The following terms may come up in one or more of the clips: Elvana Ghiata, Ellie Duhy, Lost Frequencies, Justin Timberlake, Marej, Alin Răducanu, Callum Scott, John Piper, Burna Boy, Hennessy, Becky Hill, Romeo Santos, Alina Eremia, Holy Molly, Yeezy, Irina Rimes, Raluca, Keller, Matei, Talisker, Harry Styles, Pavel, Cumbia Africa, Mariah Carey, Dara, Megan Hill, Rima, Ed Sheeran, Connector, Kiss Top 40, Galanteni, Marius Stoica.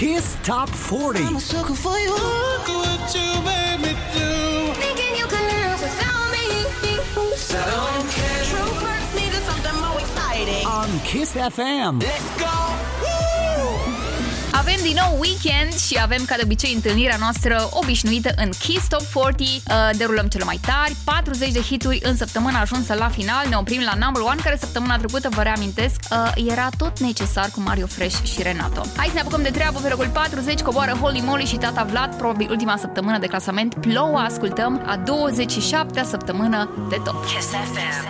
Kiss Top 40. I'm a sucker for you. Look what you made me do. Thinking you can live without me. I don't care. True hurts needed something more exciting. On Kiss FM. Let's go. Avem din nou weekend și avem ca de obicei întâlnirea noastră obișnuită în Kiss Top 40. Derulăm cele mai tari, 40 de hituri în săptămâna ajunsă la final. Ne oprim la number 1, care săptămâna trecută, vă reamintesc, era tot necesar cu Mario Fresh și Renato. Hai să ne apucăm de treabă. Pe locul 40 coboară Holy Molly și Tata Vlad. Probabil ultima săptămână de clasament. Plouă, ascultăm a 27-a săptămână de top. Kiss FM.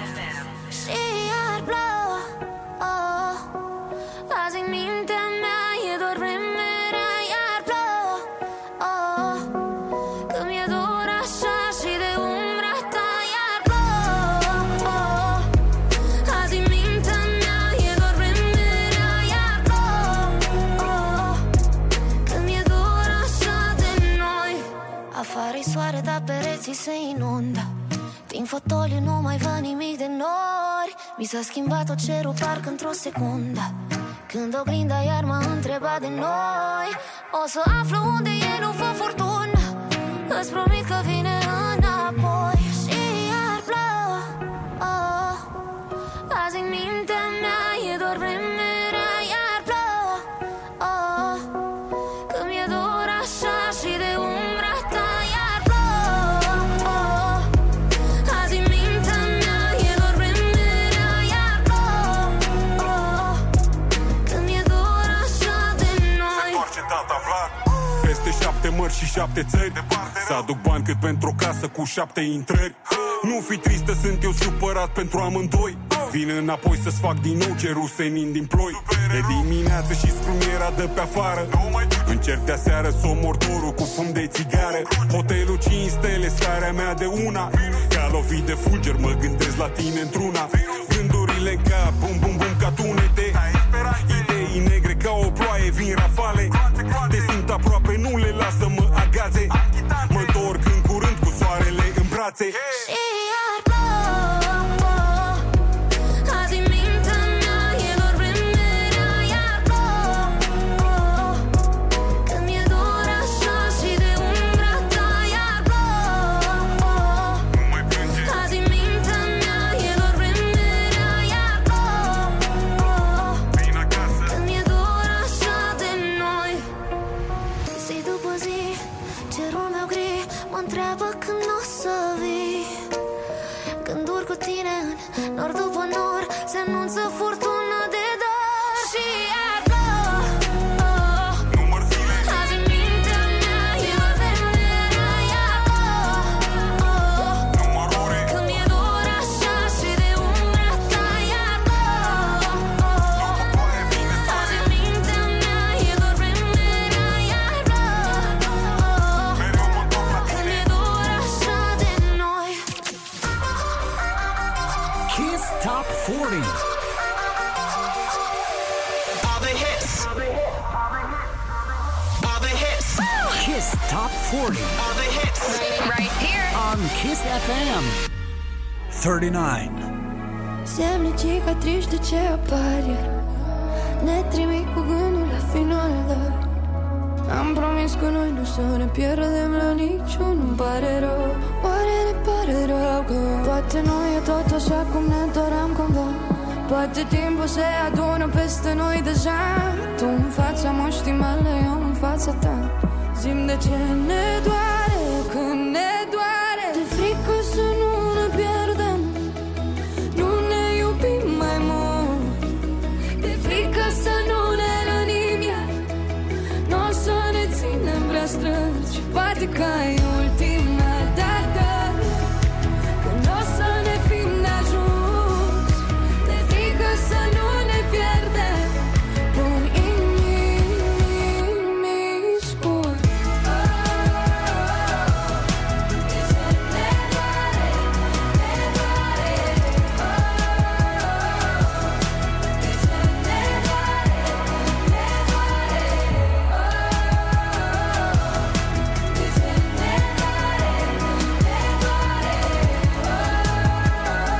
Se inunda, din fotoliu nu mai văd nimic de nori. Mi s-a schimbat tot cerul parcă într-o secundă, când oglinda iar m-a întrebat de noi. O să aflu unde e, nu fă furtună. Îți promit că vine înapoi. Și iar plouă, oh, azi în mintea mea e doar vremerea. Iar plouă, oh, că mi-e dor așa și de umbra ta. Mări și 7 țări, să aduc bani cât pentru o casă cu 7 intrări. Nu fi tristă, sunt eu supărat pentru amândoi. Vin înapoi să-ți fac din nou cerul senin din ploi. De dimineață și scrumiera dă pe afară. Încerc de-aseară să omor dorul cu fum de țigară. Hotelul 5 stele, starea mea de una. Ca lovit de fulger, mă gândesc la tine într-una. Gândurile în cap, bum bum bum ca tunete. Idei negre ca o ploaie, vin rafale. Te simt aproape, nu le lasă-mă agațe. Mă întorc în curând cu soarele în brațe. Și iar plouă, azi în mintea mea e doar vremerea. Iar plouă, când mi-e dor așa și de umbra ta. Iar plouă, azi în mintea mea e doar vremerea. Iar plouă, când mi-e dor așa de noi. Zi după zi, cerul meu gri mă întreabă când o să vii. Când urc cu tine în nor după nor, se anunță furtună de dor. Și iar plouă, azi în mintea mea e doar vremerea. Iar plouă, când mi-e dor așa și de umbra ta. Iar plouă, azi în mintea mea e doar vremerea. Iar plouă, când mi-e dor așa de noi. Kiss Top 40. All the hits. All the hits. Kiss Top 40. All the hits. Right here. On Kiss FM. 39. Semne, cicatrici, de ce apar iar? Ne trimit cu gândul la final, dar am promis că noi nu să ne pierdem la niciun. Îmi pare rău, oare ne pare rău că poate noi e tot așa cum ne doream cumva. Poate timpul se adună peste noi deja. Tu în fața muștii mele, eu în fața ta. Zi-mi de ce ne doare, când ne doare. De frică să nu ne pierdem, nu ne iubim mai mult. De frică să nu ne rănim iar, nu o să ne ținem prea strâns. Și poate că e ultima dată când o să ne fim de ajuns. De frică să nu ne pierdem, pun inimii scurt. De ce ne doare, ne doare? De ce ne doare, ne doare? De ce ne doare, ne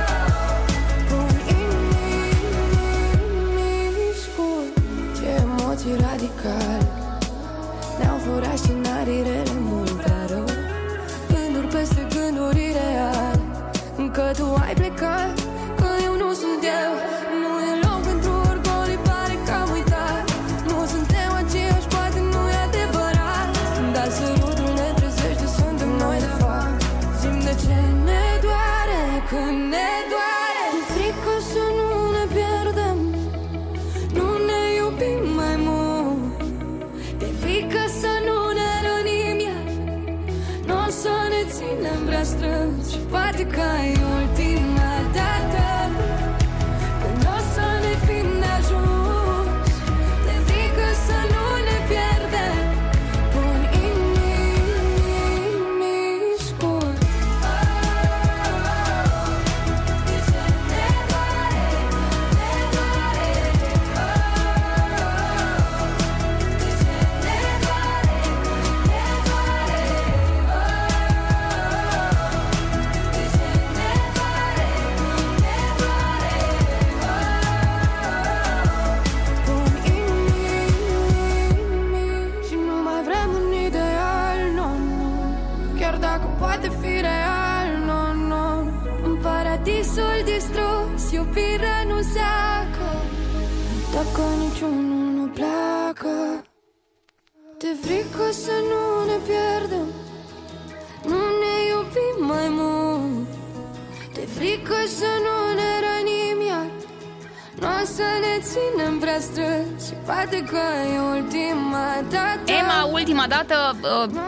doare? Pun inimii scurt. Ce emoții radicale fura și narirele multe rău, gânduri peste gânduri ireal. Încă tu ai plecat, că eu nu sunt eu. Nu e loc pentru orgolii, pare că am uitat. Nu suntem aceiași, poate nu e adevărat, dar sărutul ne trezește, suntem noi de fapt. Zim de ce ne doare, când ne doare. E frică să nu ne pierdem, nu ne iubim mai mult. E frică să nu ne rănim iar, nu o să ne ținem prea strâns. Și poate că e ultima dată când o să ne fim de ajuns. Te zic că să nu ne pierdem. Pun inimii scurt. De ce ne doare, ne doare? De ce ne doare, ne doare? Și nu mai vrem un ideal, non-non. Chiar dacă poate fi real, non-non. În paradisul distrus, iubirea nu seacă, dacă niciunul nu pleacă. Te frică să nu ne pierdem, nu ne iubim mai mult. Te frică să nu ne rănim iar, nu o să ne ținem prea strâns. Și poate că e ultima dată. Emma, ultima dată.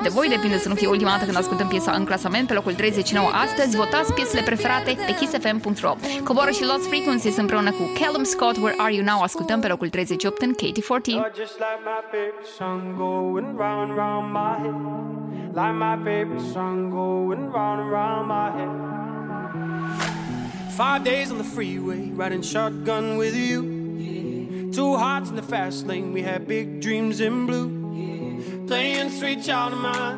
De voi depinde să nu fie ultima dată când ascultăm piesa în clasament. Pe locul 39 astăzi, votați piesele preferate pe kissfm.ro. Coboră și Lost Frequencies împreună cu Callum Scott, Where Are You Now. Ascultăm pe locul 38 în KT40. $5 days on the freeway, riding shotgun with you. Yeah. Two hearts in the fast lane, we had big dreams in blue. Yeah. Playing sweet child of mine,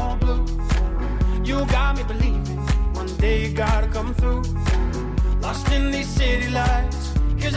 All blue, you got me believing one day you gotta come through. Lost in these city lights, cause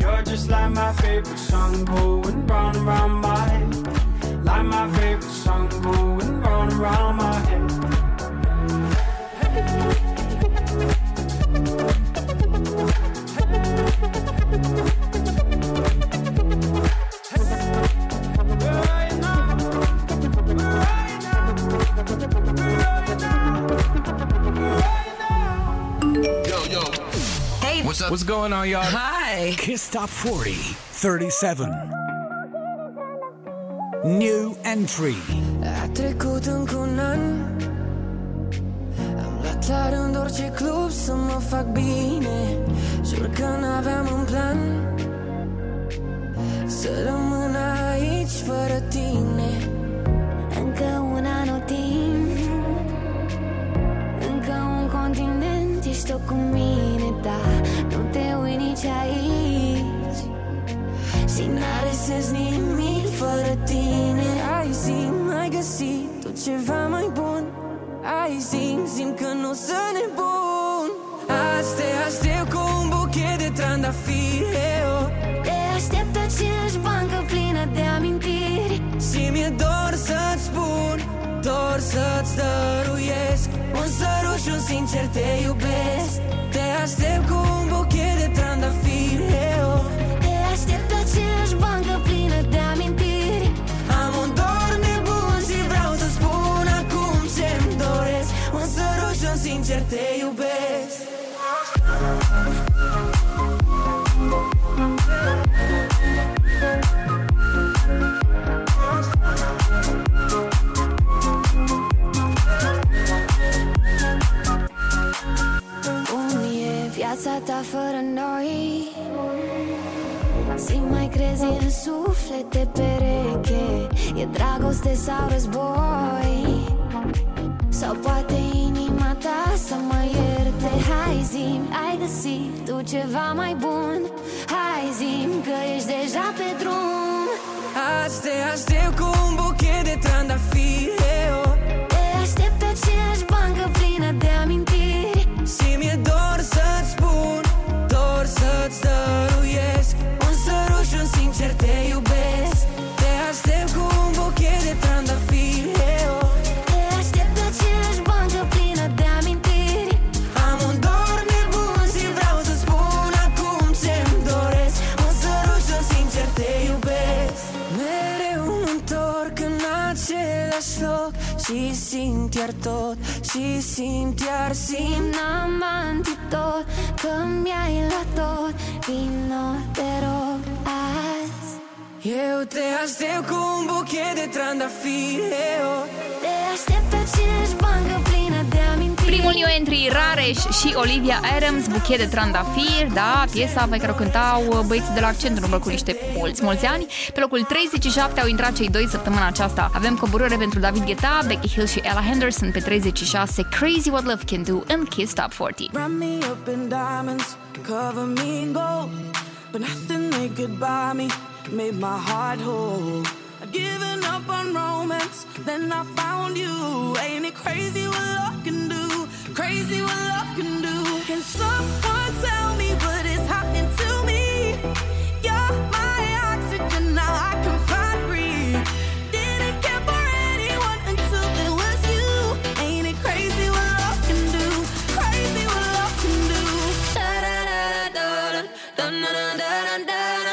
You're just like my favorite song going round, round my head. Like my favorite song going round, round my head. What's up? What's going on, y'all? Hi. Kiss Top 40, 37. New entry. A trecut încă un an. Am luat la rând orice club să mă fac bine. Jur că n-aveam în plan să rămân aici fără tine. Încă un anotimp, încă un continent. Ești tot cu mine, dar nu te ui nici aici. Și n-are sens nimic fără tine. Ai zi, m-ai găsit tu ceva mai bun. Ai zi, zi încă nu sunt nebun. Azi te aștept cu un buchet de trandafiri, te aștept aceeași bancă plină de amintiri. Și mi-e dor să-ți spun, dor să-ți dăruiesc un săruș, un sincer te iubesc. Te aștept cu un buchet de trandafiri, te aștept aceeași bancă plină de amintiri. Am un dor nebun și vreau să spun acum ce-mi doresc, un săruș, un sincer te iubesc. Viața ta fără noi simt mai crezi în suflet de pereche. E dragoste sau război? Sau poate inima ta să mă ierte. Hai zi-mi, ai găsit tu ceva mai bun? Hai zi-mi că ești deja pe drum. Azi te aștept cu un buchet de trandafiri, te aștept aceeași bancă plină de amintiri. Și mi-e dor să-ți spun, dor să-ți dăruiesc un săruș, un sincer te iubesc. Te aștept cu un buchet de trandafiri, te aștept aceeași bancă plină de amintiri. Am un dor nebun și vreau să spun acum ce-mi doresc, un săruș, un sincer te iubesc. Mereu mă-ntorc în același loc și simt iar tot, și simt iar simt. N-am antitot, că mi-ai luat tot. Vino, te rog, azi eu te aștept cu un buchet de trandafiri, te aștept pe aceeași bancă plină de amintiri. Primul new entry, Rareș și Olivia Adams, Buchet de trandafiri. Da, piesa pe care o cântau băieții de la Accent în urmă cu niște mulți ani. Pe locul 37 au intrat cei doi săptămâna aceasta. Avem coborâre pentru David Guetta, Becky Hill și Ella Henderson pe 36, Crazy What Love Can Do în Kiss Top 40. Made my heart whole. I'd given up on romance, then I found you. Ain't it crazy what love can do? Crazy what love can do. Can someone tell me what is happening to me? You're my oxygen, now I can find breathe. Didn't care for anyone until it was you. Ain't it crazy what love can do? Crazy what love can do. Da da da da da da da da.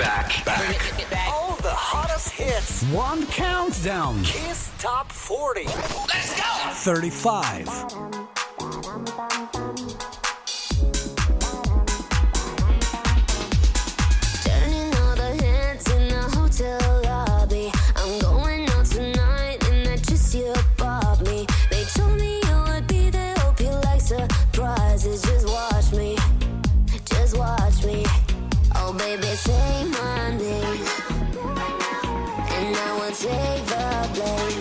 Back. All the hottest hits. One countdown. Kiss Top 40. Let's go. 35. Turning all the heads in the hotel lobby. I'm going out tonight and that just you above me. They told me you would be there. Hope you like surprises. Just watch me. Just watch me. Oh, baby, say my name, and I will take the blame.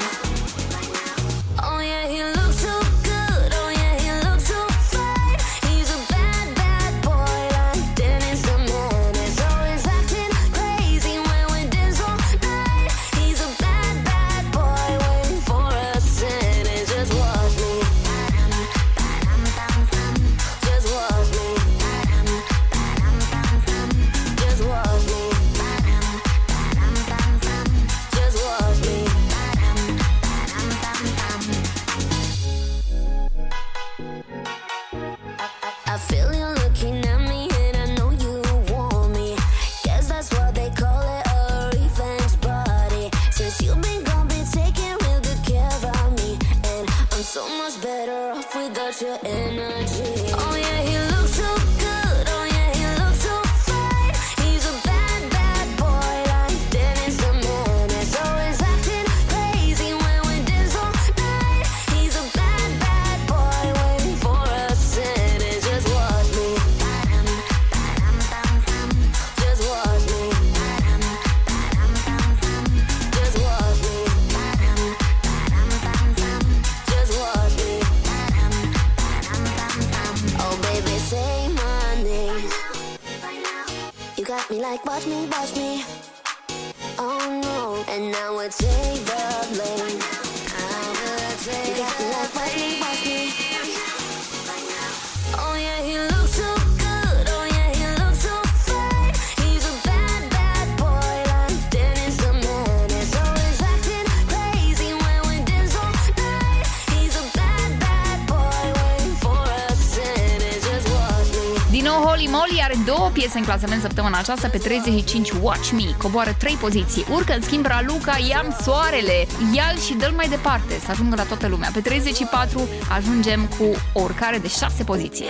Holy Molly are două piese în clasament săptămâna aceasta. Pe 35, Watch Me coboară 3 poziții. Urcă, în schimb, Raluca, Ia-mi soarele, ia-l și dă-l mai departe, să ajungă la toată lumea. Pe 34 ajungem cu o urcare de 6 poziții.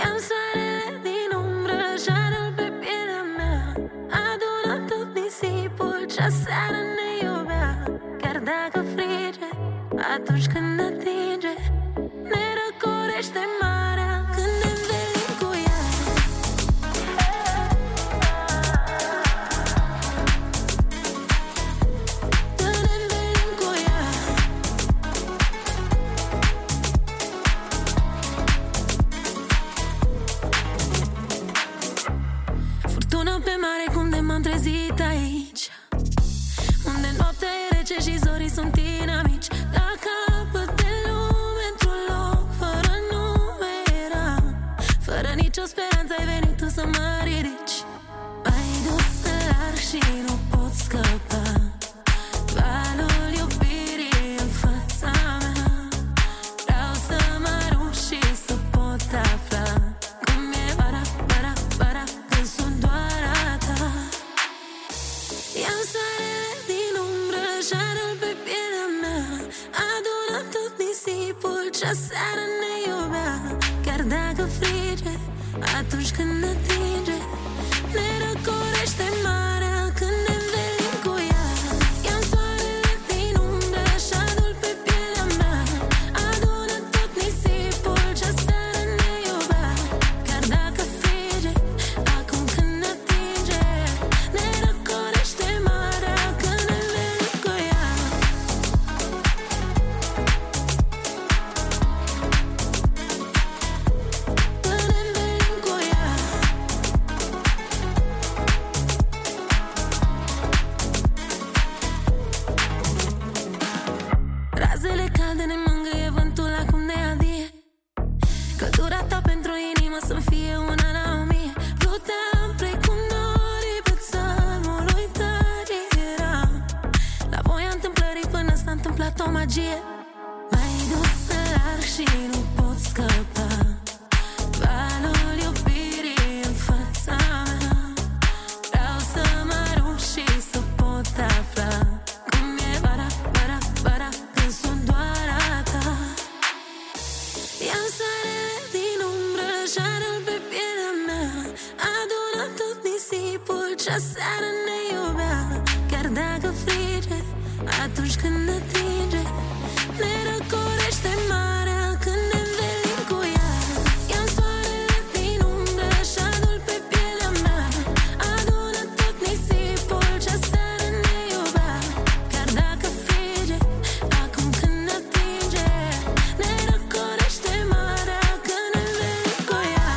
risipul și aseară ne iubea, chiar dacă frige atunci când ne atinge. Ne răcorește marea când ne învelim cu ea. Ia-mi soarele din umbră și adul pe pielea mea. Adună tot nisipul și aseară ne iubea, chiar dacă frige acum când ne atinge. Ne răcorește marea când ne învelim cu ea.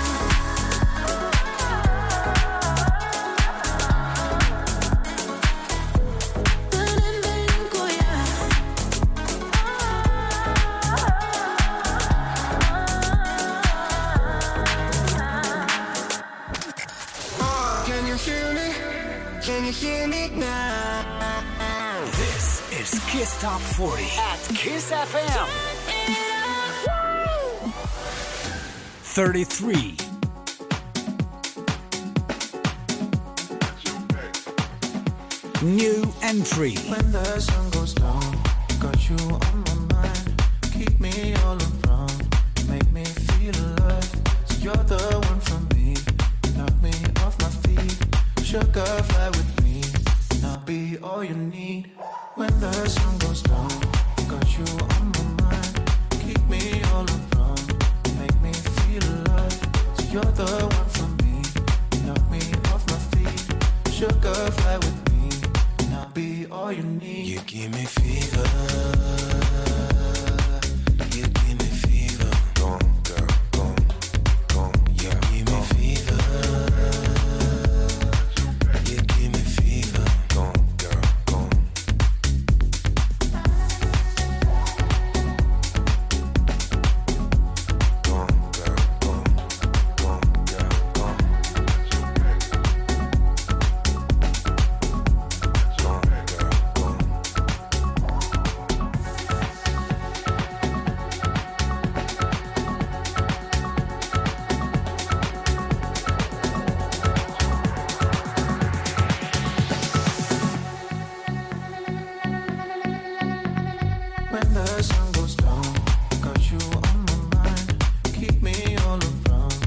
Când ne învelim cu ea. Can you hear me? Can you hear me now? This is Kiss Top 40 at Kiss FM. 33. New entry. When the sun goes down, got you on my mind. Keep me all around, make me feel alive. So you're the one for me, knock me off my feet. Sugar, fly with me, and I'll be all you need. When the sun goes down, got you on my mind. Keep me all around, make me feel alive. So you're the one for me, knock me off my feet. Sugar, fly with me. Be all you need. You give me fever. You give me fever. Go, girl, go, go. You give me fever. You give me fever. Go, girl, go. Go, girl, go, go, girl, go. When the sun goes down, got you on my mind. Keep me all around,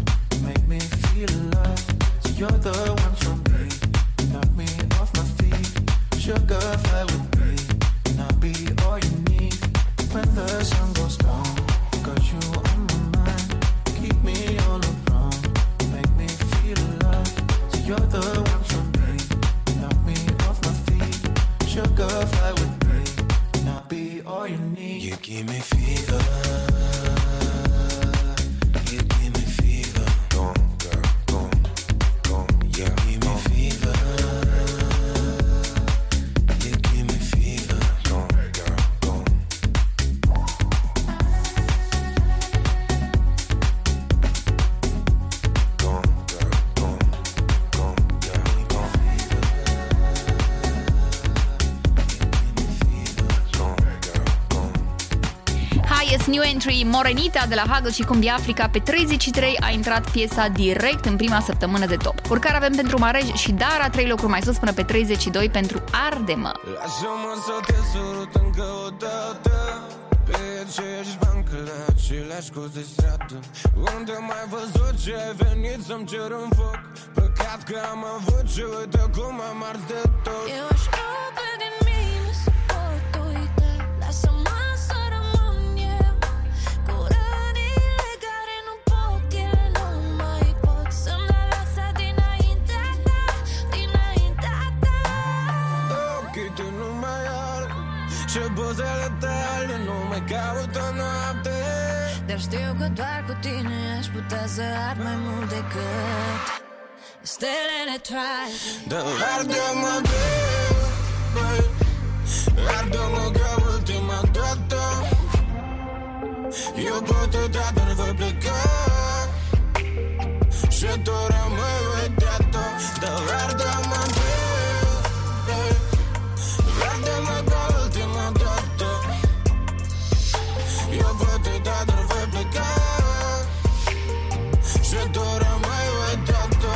make me feel alive. So you're the one for me, knock me off my feet. Sugar, fly with me, and I'll be all you need. When the sun goes down, got you on my mind. Keep me all around, make me feel alive. So you're the one for me, knock me off my feet. Sugar, fly with me. Be all you need. You give me fever. You give me fever. Go, girl, go, go. You give me fever. You give me fever. Go, girl, go. Go, girl, go, go. You give me fever. You give me fever. Highest new entry, Morenita de la Haga și Cumbia Africa. Pe 33 a intrat piesa direct în prima săptămână de top. Urcare avem pentru Marej și Dara, 3 locuri mai sus până pe 32 pentru Ardemă. Lasă-mă să te sărut încă o dată, pe aceeași bancă, la aceleași cozi de stradă. Unde mai văzut ce ai venit să-mi cer în foc? Păcat că am avut și uite cum am ars de tot. Eu aș rupe din mine să pot uita, lasă-mă. Ce buzele tale nu mai caută noapte, dar știu că doar cu tine aș putea să ard mai mult decât stelele trage. Dar arde-mă gând, băi, arde-mă că ultima dată. Eu pot uita, dar voi pleca și tu rămâi uitată. Dar arde-mă gând, băi, arde-mă că ultima dată. Eu pot uita, dar voi pleca și tu rămâi uitată.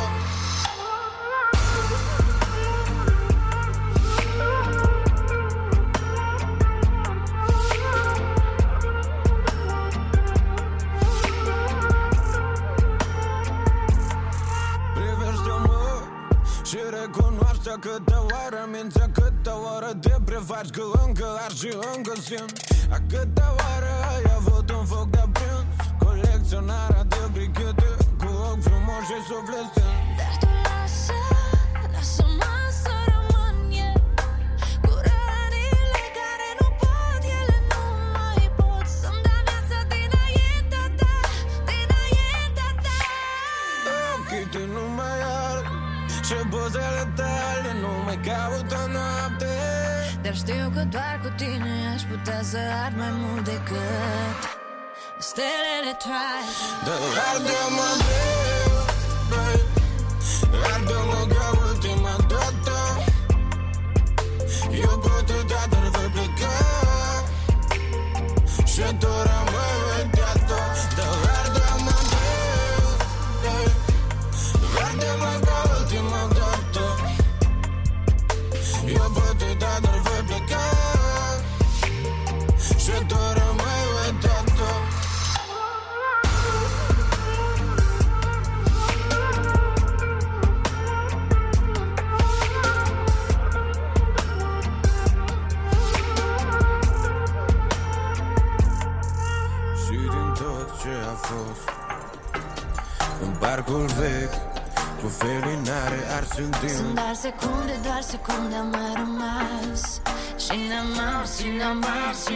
Și recunoaște câte oară mințe, câte oară te prefaci că încă ar și încă simt. A câte oară ai avut un foc de prins, colecționarea de brichete cu ochi frumos și suflet stâns. Dar tu lasă, lasă-mă să rămân eu cu rănile care nu pot, ele nu mai pot să-mi dea viața dinaintea ta, dinaintea ta. Ochii te nu mai arde și buzele tale nu mai caută noapte. Dar știu că doar cu tine aș putea să ard mai mult decât stelele toate. Dar arde-mă, baby, arde-mă ca ultima dată. Eu pot uita, dar voi pleca și tu rămâi uitată. Dar arde-mă, baby, arde-mă ca ultima dată. Eu pot uita, dar voi pleca și tu rămâi uitată. În parcul vechi, cu felinare ars în timp. Sunt doar secunde am mai rămas. Și n-am mers, și n-am mers, și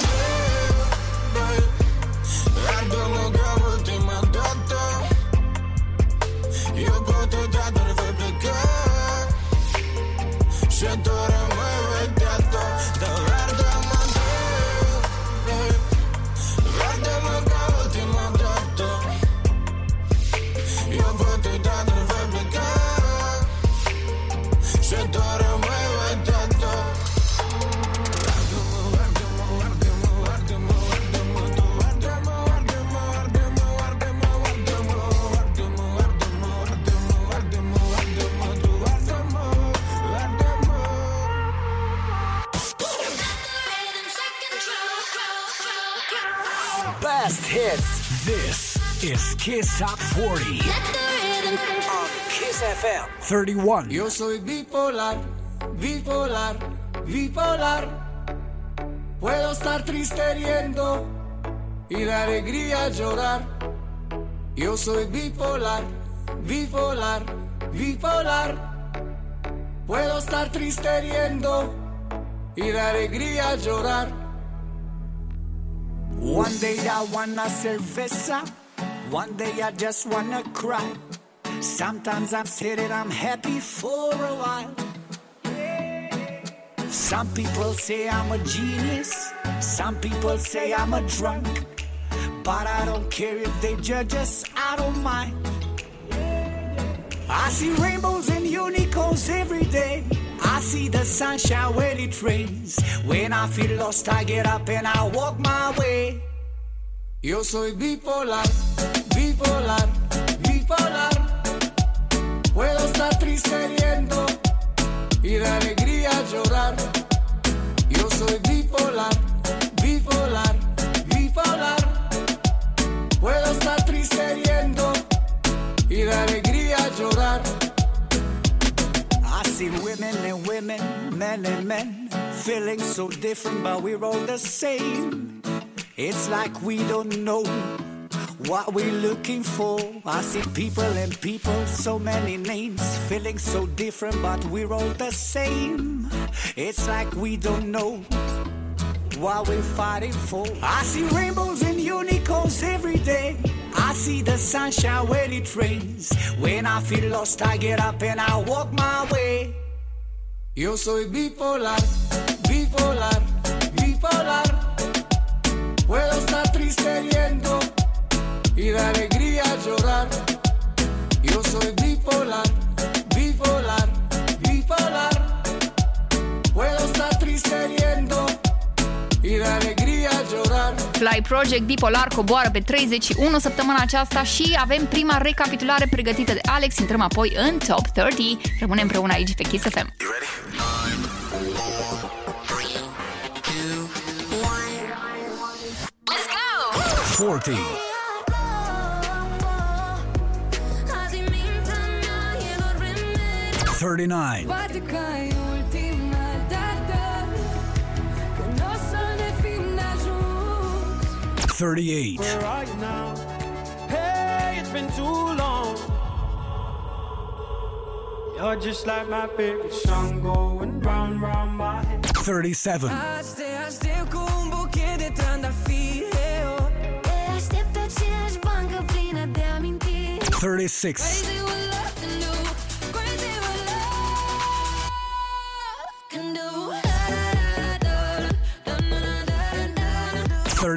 baby, arde-mă ca ultima dată. Eu pot uita, dar voi pleca și tu rămâi uitată. Dar arde-mă, baby, arde-mă ca ultima dată. Eu pot uita, dar voi pleca și tu rămâi uitată. Best hits. This is Kiss Top 40 on Kiss FM 31. Yo soy bipolar, bipolar, bipolar. Puedo estar triste riendo y de alegría llorar. Yo soy bipolar, bipolar, bipolar. Puedo estar triste riendo y de alegría llorar. One day I wanna cerveza, one day I just wanna cry. Sometimes I'm sad and I'm happy for a while. Some people say I'm a genius, some people say I'm a drunk. But I don't care if they judge us, I don't mind. I see rainbows and unicorns every day. I see the sunshine when it rains. When I feel lost, I get up and I walk my way. Yo soy bipolar, bipolar, bipolar. Puedo estar triste riendo y de alegría llorar. Yo soy bipolar, bipolar, bipolar. Puedo estar triste riendo y de alegría llorar. I see women and women, men and men, feeling so different, but we're all the same. It's like we don't know what we're looking for. I see people and people, so many names, feeling so different, but we're all the same. It's like we don't know what we're fighting for. I see rainbows and unicorns every day. I see the sunshine when it rains. When I feel lost, I get up and I walk my way. Yo soy bipolar, bipolar, bipolar. Puedo estar triste riendo y de alegría llorar. Yo soy bipolar, bipolar, bipolar. Puedo estar triste riendo y de alegría llorar. Fly Project Bipolar coboară pe 31 săptămâna aceasta și avem prima recapitulare pregătită de Alex. Intrăm apoi în Top 30. Rămânem împreună aici pe Kiss FM. Let's go! 40 39. Poate că e ultima dată când o să ne fim n-ajuns. 38. Hey, it's been too long. You're just like my favorite song going round, round my head. 37. Aștept cu un buchet de trandafiri. Te aștept aceeași bancă plină de amintiri. 36.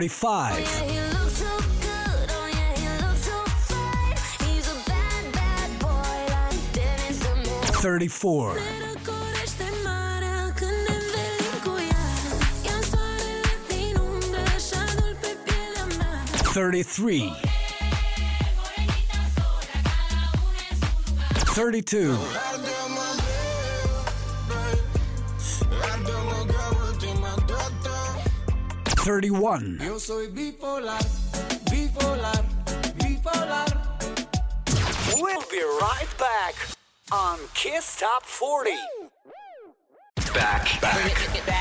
Five. Oh, yeah, he looks so good. Oh, yeah, he looks so fine. He's a bad, bad boy like Dennis the Man. 34. Oh, 33. Oh, yeah. 32. Oh, 31. Yo soy bipolar, bipolar, bipolar. We'll be right back on Kiss Top 40. Back.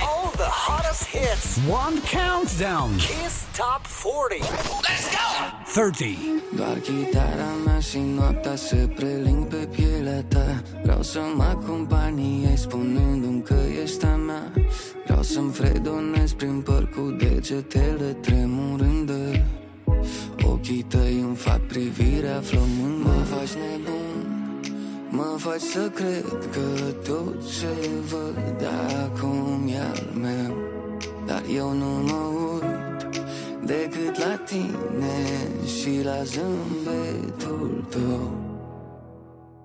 All the hottest hits. One countdown. Kiss Top 40. Let's go. 30. Doar chitara mea și noaptea se preling pe pielea ta. Vreau să mă acompaniezi spunându-mi că ești a mea. Vreau să-mi fredonez prin păr cu degetele tremurândă. Ochii tăi îmi fac privirea flămândă. Mă faci nebun, mă faci să cred că tot ce văd acum e al meu. Dar eu nu mă uit decât la tine și la zâmbetul tău.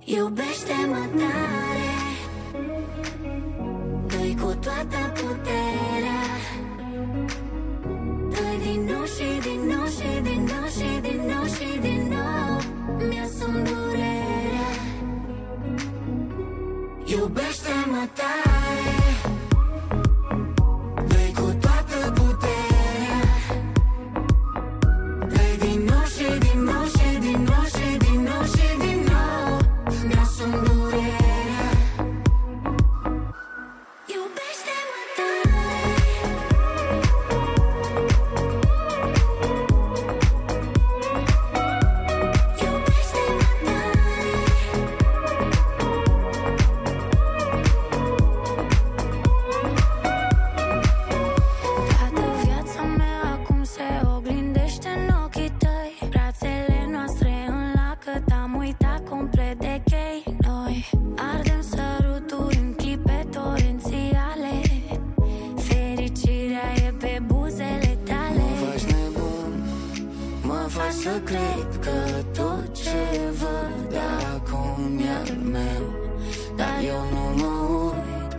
Iubește-mă tare, dă-i cu toată puterea. Dă-i din nou și din nou și din nou și din nou și din nou. Mi-asum durerea. Iubește-mă tare, dă-i cu toată puterea. Dă-i din nou și din nou și din nou și din nou și din nou. Mi-asum durerea. Să cred că tot ce văd acum e al meu. Dar eu nu mă uit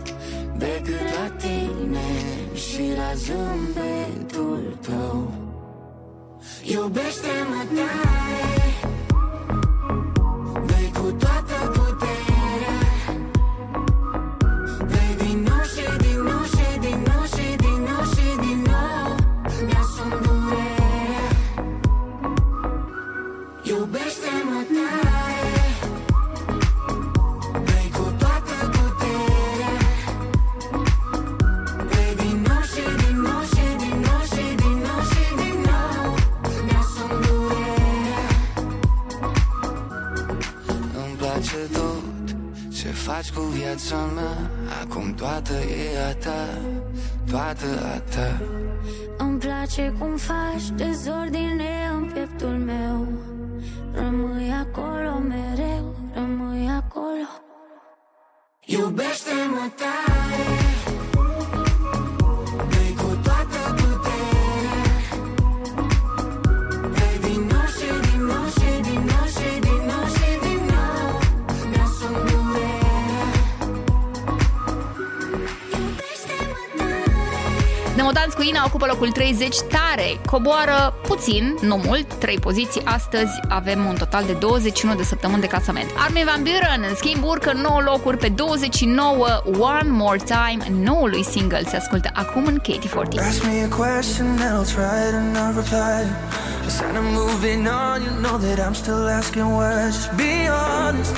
decât la tine și la zâmbetul tău. Iubește-mă tare, dă-i cu toată puterea. Dă-i din nou și din nou și din nou și din nou și din nou. Mi-asum durerea. Iubește-mă tare, dă-i cu toată puterea. Dă-i din nou și din nou și din nou și din nou și din nou. Mi-asum durerea. Îmi place tot ce faci cu viața mea. Acum toată e a ta, toată a ta. Îmi place cum faci dezordine în pieptul meu. Rămâi acolo mereu, rămâi acolo. Iubește-mă tare, dă-i cu toată puterea. Dă-i din nou și din nou și din nou și din nou și din nou. Mi-asum durerea. Iubește-mă tare. Nemutanți cu Ina ocupă locul 30 tare. Coboară puțin, nu mult, 3 poziții. Astăzi avem un total de 21 de săptămâni de clasament. Armin van Buuren, în schimb, urcă 9 locuri pe 29, One More Time, noului single. Se ascultă acum în KT40. Ask me a question and I'll try to not reply. Just kind of moving on, you know that I'm still asking why. Just be honest,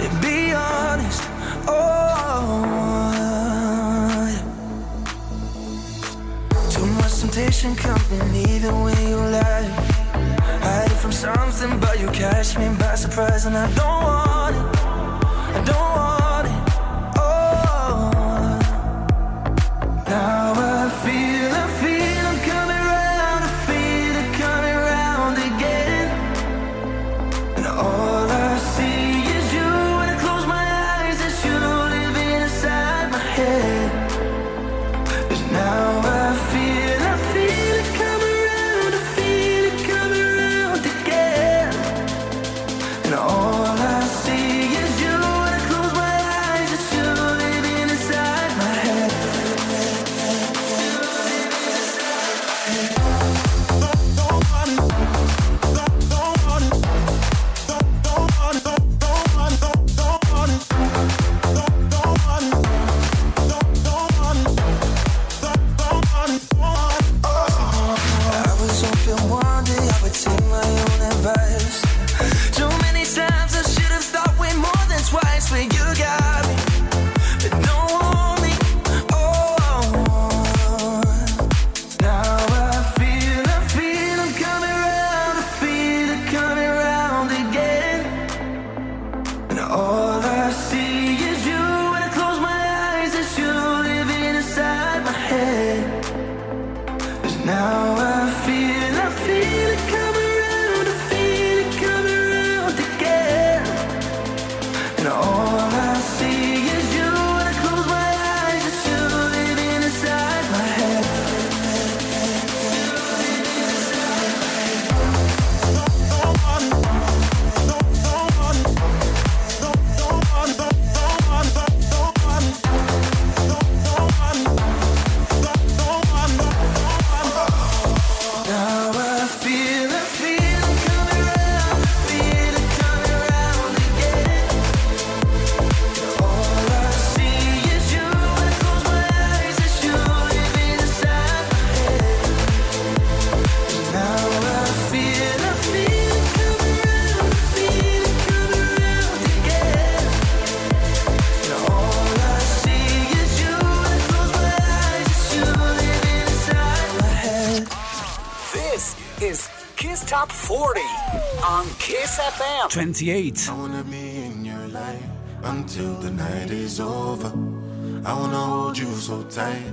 yeah, be honest. on. Too much temptation coming either way you lie. Hide from something but you catch me by surprise. And I don't want it, I don't want it, oh. Now I feel I'm coming round, I feel it coming round again. And all I see is you. When I close my eyes, it's you living inside my head. But now I feel it coming round, I feel it coming round again. And all I see is you. When I close my eyes, it's you living inside my head. I was hoping one day I would take my own advice. Too many times I should have thought way more than twice. But you got me, but don't hold me, oh. Now I feel I'm coming round, I feel it coming round again. And all I see is you. When I close my eyes, it's you living inside my head. But now I feel it coming round, I feel it coming round again. And all I see is you. When I close my eyes, it's you living inside my head. Now I feel I'm coming round, I feel it coming round again. All I see is you. When I close my eyes, it's you living inside my head. Now I feel it coming round, I feel it coming round again. All I see is you. When I close my eyes, it's you living inside my head. This is Kiss Top 40 on Kiss FM. 28. I wanna be in your life until the night is over. I wanna hold you so tight,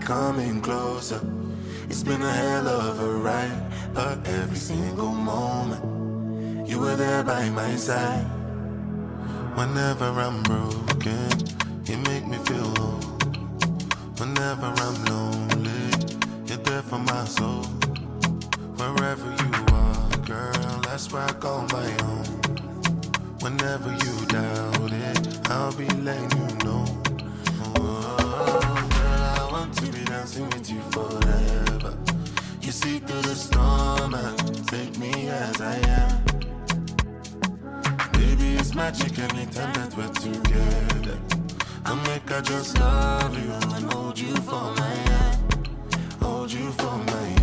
coming closer. It's been a hell of a ride, but every single moment you were there by my side. Whenever I'm broken, you make me feel whole. Whenever I'm lonely, you're there for my soul. Wherever you are, girl, that's where I call my own. Whenever you doubt it, I'll be letting you know. Oh, girl, I want to be dancing with you forever. You see through the storm and take me as I am. Baby, it's magic anytime that we're together. I'll make her just love you and hold you for my hand. Hold you for my hand.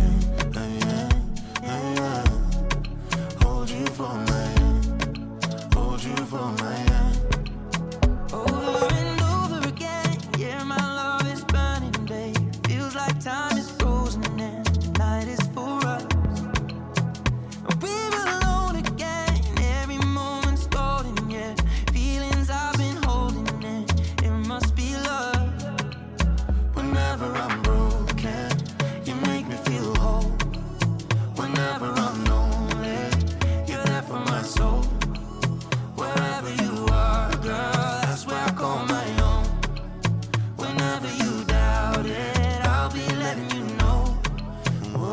Hold you for my hand, hold you for my hand. Over and over again, yeah, my love is burning, babe. Feels like time is frozen and tonight is for us. We were alone again, every moment's golden, yeah. Feelings I've been holding in, it must be love. Whenever I'm broken, you make me feel whole. Whenever I'm lonely, you're there for my soul. Wherever you are, girl, that's where I call my own. Whenever you doubt it, I'll be letting you know. Oh,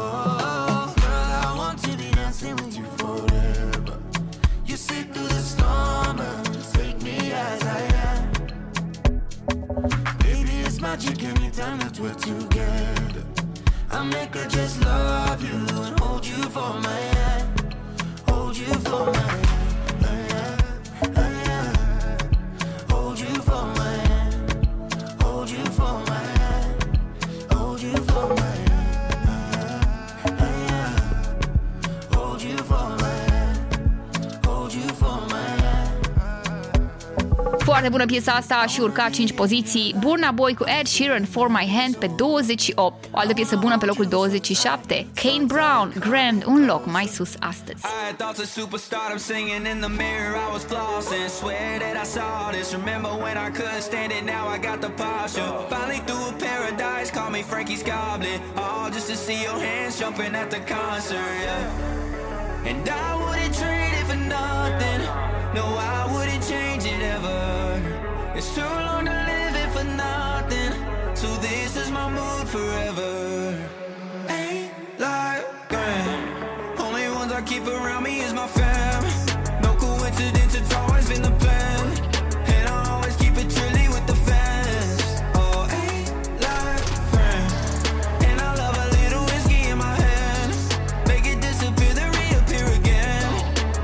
girl, I want to be dancing with you forever. You see through the storm and take me as I am. Baby, it's magic anytime that we're together. I make her just love you and hold you for my hand, hold you for my hand, hold you for my hand, hold you for my hand, hold you for my hand, hold you for my hand, hold you for my hand. Foarte bună piesa asta și urca 5 poziții. Burna Boy cu Ed Sheeran, For My Hand, pe 28. O altă piesă bună pe locul 27. Kane Brown, Grand, un loc mai sus astăzi. And I wouldn't trade it for nothing. No, I wouldn't change it ever. It's too long to live it for nothing. So this is my mood forever. Ain't like grand. Only ones I keep around me is my fam. No coincidence, it's always been the plan. And I always keep it truly with the fans. Oh, ain't like grand. And I love a little whiskey in my hand. Make it disappear, then reappear again.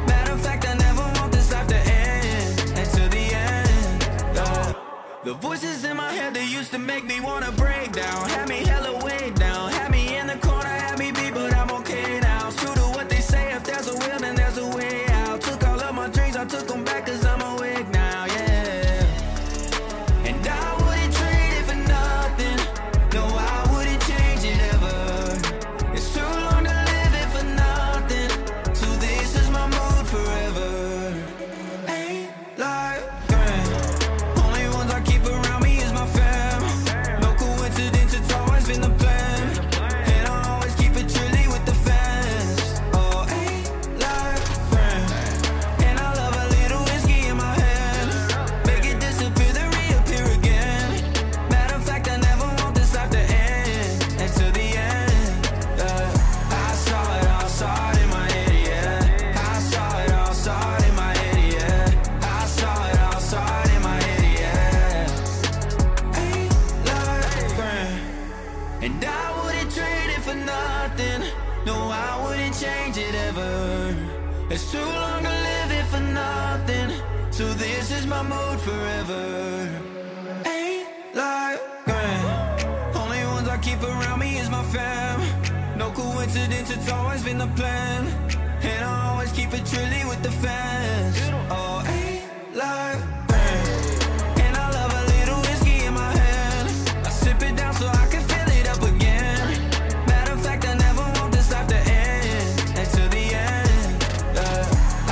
Matter of fact, I never want this life to end. And to the end, oh. The voices in my head, they used to make me wanna break down. Had me hella way down. Had me in the corner, had me beat, but I'm okay now. It's true to what they say, if there's a will, then there's a way out. Took all of my dreams, I took them back, cause I'm awake now, yeah. And I wouldn't trade it for nothing. No, I wouldn't change it ever. It's too long to live it for nothing. So this is my mood forever. Ain't like grand. Only ones I keep around me is my fam. No coincidence, it's always been the plan. And I always keep it truly with the fans. Oh, ain't like grand. And I love a little whiskey in my hand. Make it disappear, then reappear again. Matter of fact, I never want this life to end. And to the end, I saw it all, saw it in my head, yeah. I saw it all, saw it in my head, yeah. I saw it all, saw it in my head, yeah. Ain't like grand. And I wouldn't trade it for nothing. No, I wouldn't change it ever. It's too long to live it for nothing. So this is my mood forever. Ain't like grand. Only ones I keep around me is my fam. No coincidence, it's always been the plan. And I always keep it truly with the fans. Oh, ain't like grand. And I love a little whiskey in my hand. I sip it down so I can fill it up again. Matter of fact, I never want this life to end. And to the end,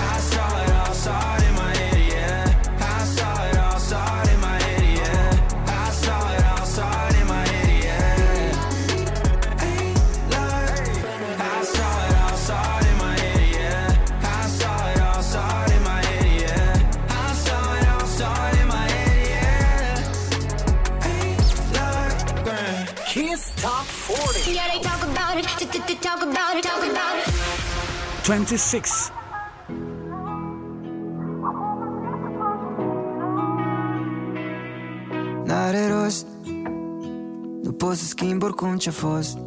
I saw it all, saw it in my head, yeah. I saw it all, saw it in my head, yeah. I saw it all, saw it in my head, yeah. Ain't like I saw it all, saw it in my head, yeah. I saw it all, saw it in my head, yeah. I saw it all, saw it in my head, yeah. Ain't like grand. Kiss Top 40. Yeah, they talk about it, talk about it, talk about it. 26. N-are rost. Nu pot să schimb oricum ce-a fost.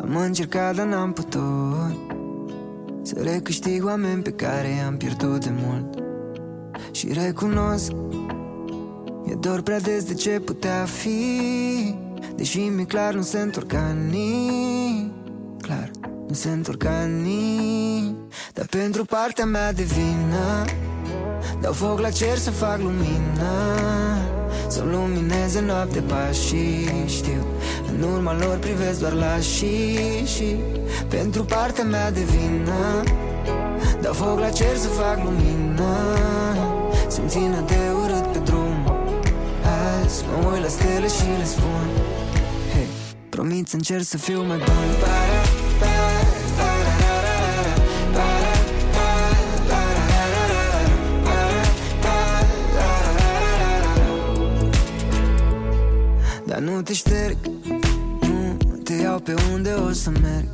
Am încercat, dar n-am putut să recâștig oameni pe care i-am pierdut de mult. Și recunosc, e dor prea des de ce putea fi. Deși mi-e clar, nu se întorca nici. Clar, nu se întorca nici. Dar pentru partea mea de vină dau foc la cer să fac lumină. Să-mi lumineze noapte pașii, știu. În urma lor privesc doar la și. Pentru partea mea de vină dau foc la cer să fac lumină. Să-mi țină de urât pe drum. Azi mă uit la stele și le spun, hey, promit să încerc să fiu mai bun. Dar nu te șterg, nu te iau pe unde o să merg.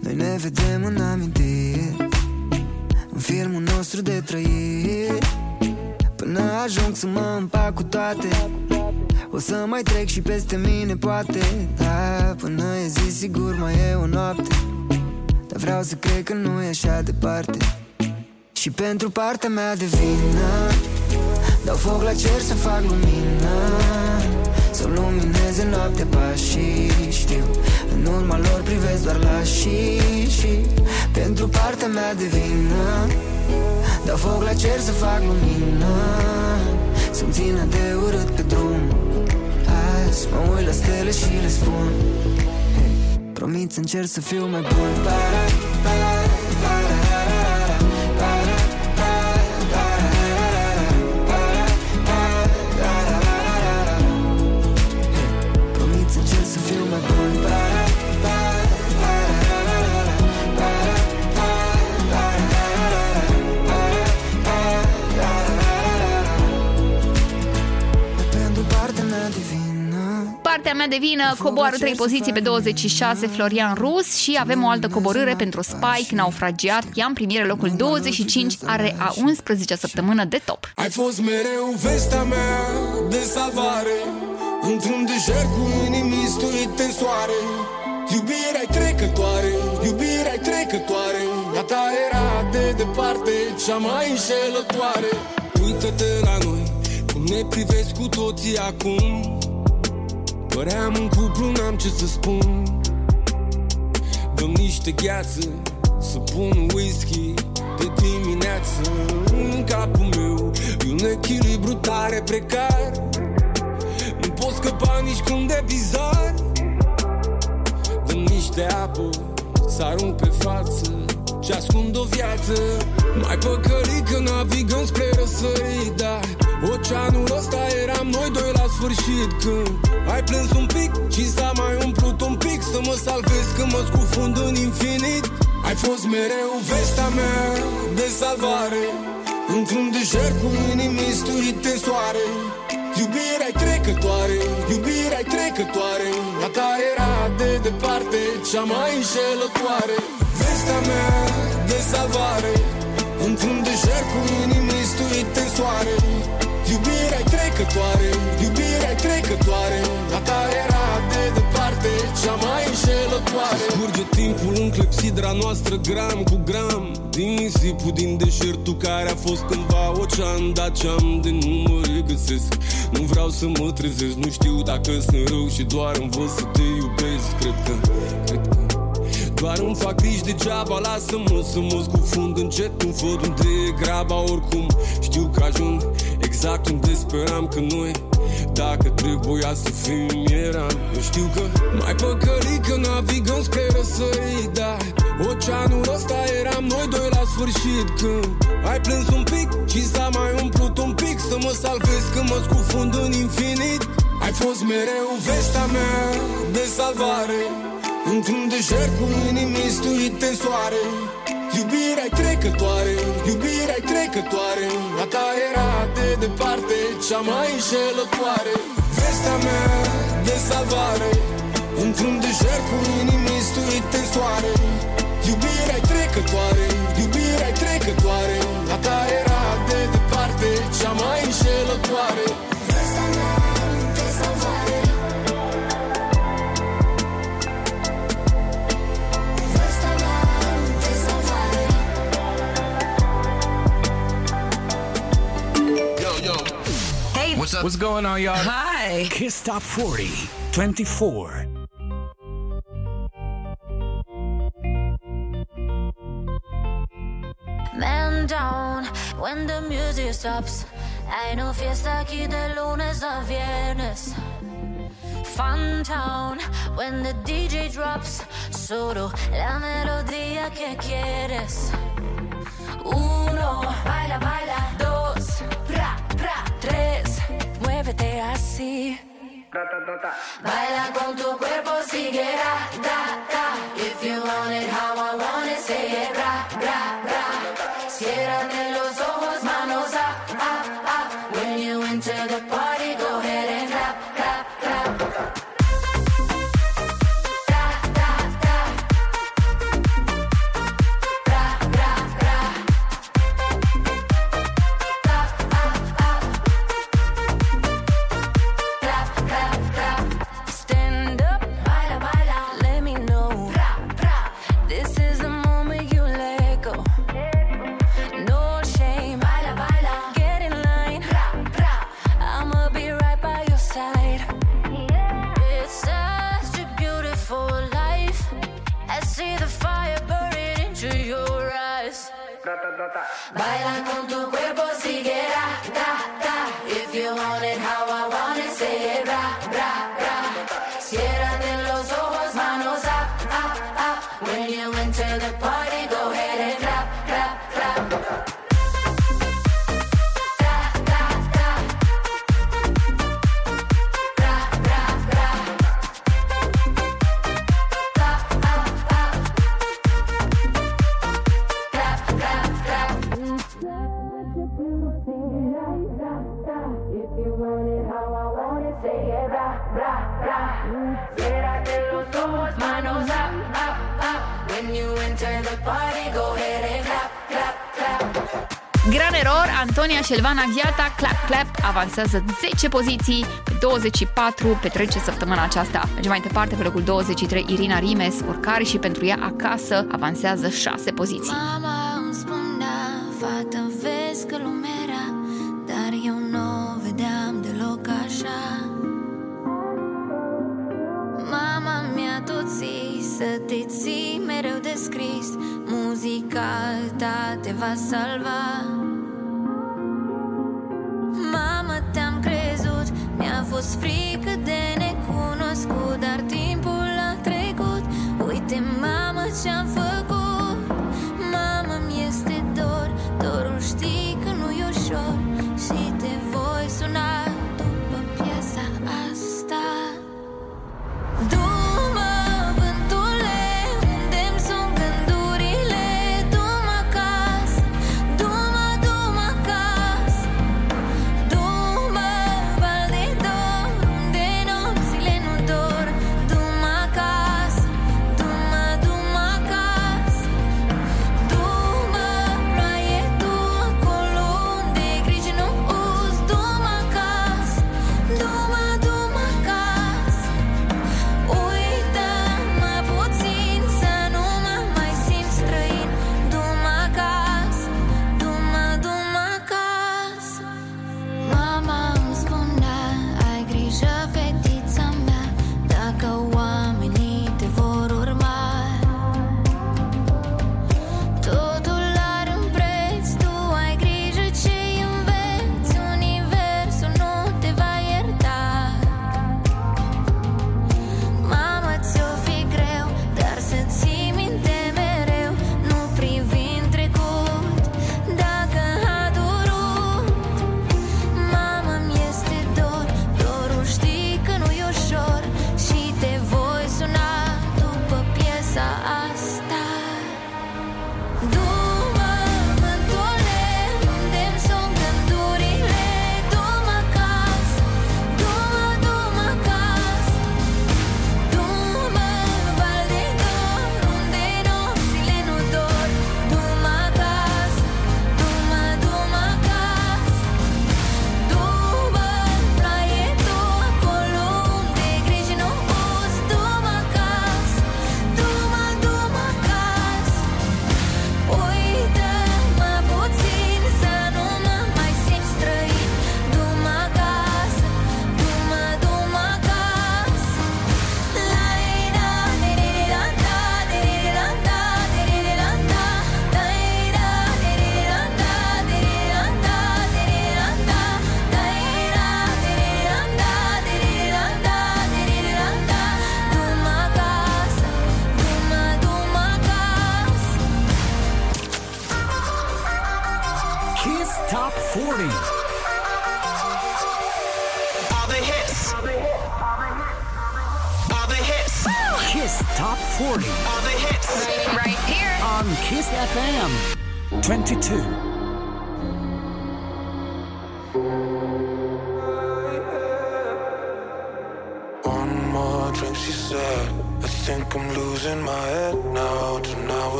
Noi ne vedem în amintiri, în filmul nostru de trăiri. Până ajung să mă împac cu toate, o să mai trec și peste mine poate. Da, până e zi sigur mai e o noapte, dar vreau să cred că nu e așa departe. Și pentru partea mea de vină dau foc la cer să fac lumină. Să lumineze noaptea pașii, știu. În urma lor privesc doar la și. Pentru partea mea de vină Dau foc la cer să fac lumină, să-mi țină de urât pe drum. Azi mă uit la stele și le spun, hey, promit să încerc să fiu mai bun. Para, para, para, para, para, para, para, para, para. Promit să încerc să fiu mai bun. Para, para, partea mea de vină coboară 3 poziții pe 26 Florian Rus și avem o altă coborâre pentru Spike, Naufragiat. Ea în primire locul 25, are a 11-a săptămână de top. Ai fost mereu vestea mea de salvare, într-un deșert cu inimii stuite în soare. Iubirea-i trecătoare, iubirea-i trecătoare, a ta era de departe cea mai înșelătoare. Uită-te la noi, cum ne privesc cu toții acum. Păream un cuplu, n-am ce să spun. Dăm niște gheață, să pun whisky de dimineață în capul meu. E un echilibru tare precar, nu pot scăpa nici cum de bizar. Dăm niște apă, s-arunc pe față și ascund o viață. Mai păcălit că navigăm spre răsărit, dar oceanul ăsta eram noi doi la sfârșit. Când ai plâns un pic și s-a mai umplut un pic, să mă salvez când mă scufund în infinit. Ai fost mereu vestea mea de salvare, într-un deșert cu inimii stuite în soare. Iubirea-i trecătoare, iubirea-i trecătoare, a ta era de departe cea mai înșelătoare. Vestea mea de salvare, într-un deșert cu inimii stuite în soare. Iubirea-i trecătoare, iubirea-i trecătoare, a ta era de departe cea mai înșelătoare. Scurge timpul în clepsidra noastră gram cu gram, din nisipul, din deșertul care a fost cândva ocean. Dar ce-am de nu mă regăsesc, nu vreau să mă trezesc, nu știu dacă sunt rău și doar învăț să te iubesc. Cred că doar îmi fac griji degeaba, lasă-mă să mă scufund încet, nu văd unde e graba. Oricum știu că ajung exact unde speram că noi, dacă trebuia să fim, eram. Eu știu că mai păcălit că navigăm spre răsărit, dar oceanul ăsta eram noi doi la sfârșit. Când ai plâns un pic și s-a mai umplut un pic, să mă salvez când mă scufund în infinit. Ai fost mereu vestea mea de salvare, într-un deșert cu inimii stuite în soare. Iubirea-i trecătoare, iubirea-i trecătoare, a ta era de departe cea mai înșelătoare. Vestea mea de salvare, într-un deșert cu inimii stuite în soare. Iubirea-i trecătoare, iubirea-i trecătoare, a ta era de departe cea mai înșelătoare. Vestea mea de salvare. What's up? What's going on, y'all? Hi. Kiss Top 40, 24. Man down when the music stops. Hay no fiesta aquí de lunes a viernes. Fun town when the DJ drops. Solo la melodía que quieres. Uno, baila, baila. Dos, pra, pra. Tres. Muévete así. Da, da, da, da. Baila con tu cuerpo, sigue ra, da, da. If you want it how I want it, say it ra, ra, ra. Ciérrate los ojos, manos up, up, up. When you enter the party, go ahead and rap, rap, rap. ta, ta. Baila con tu cuerpo, siguera, ta, ta. If you want it how I want it, say it, ra, ra, ra. Ciérrate los ojos, manos up, up, up. When you enter the party, go ahead and rap, rap, rap. Gran error, Antonia și Elvana Ghiata, clap, clap, avansează 10 poziții, pe 24 petrece săptămâna aceasta. Mergem mai departe, pe locul 23, Irina Rimes, urcare și pentru ea acasă, avansează 6 poziții. Mama îmi spunea, fată, vezi că lumea era, dar eu nu vedeam deloc așa. Mama mi-a tot zis să te ții mereu de scris, muzica ta te va salva. Mamă, te-am crezut, mi-a fost frică de necunoscut, dar timpul a trecut, uite mamă ce-am făcut. Mamă, mi-este dor, dorul știi că nu-i ușor și te voi suna.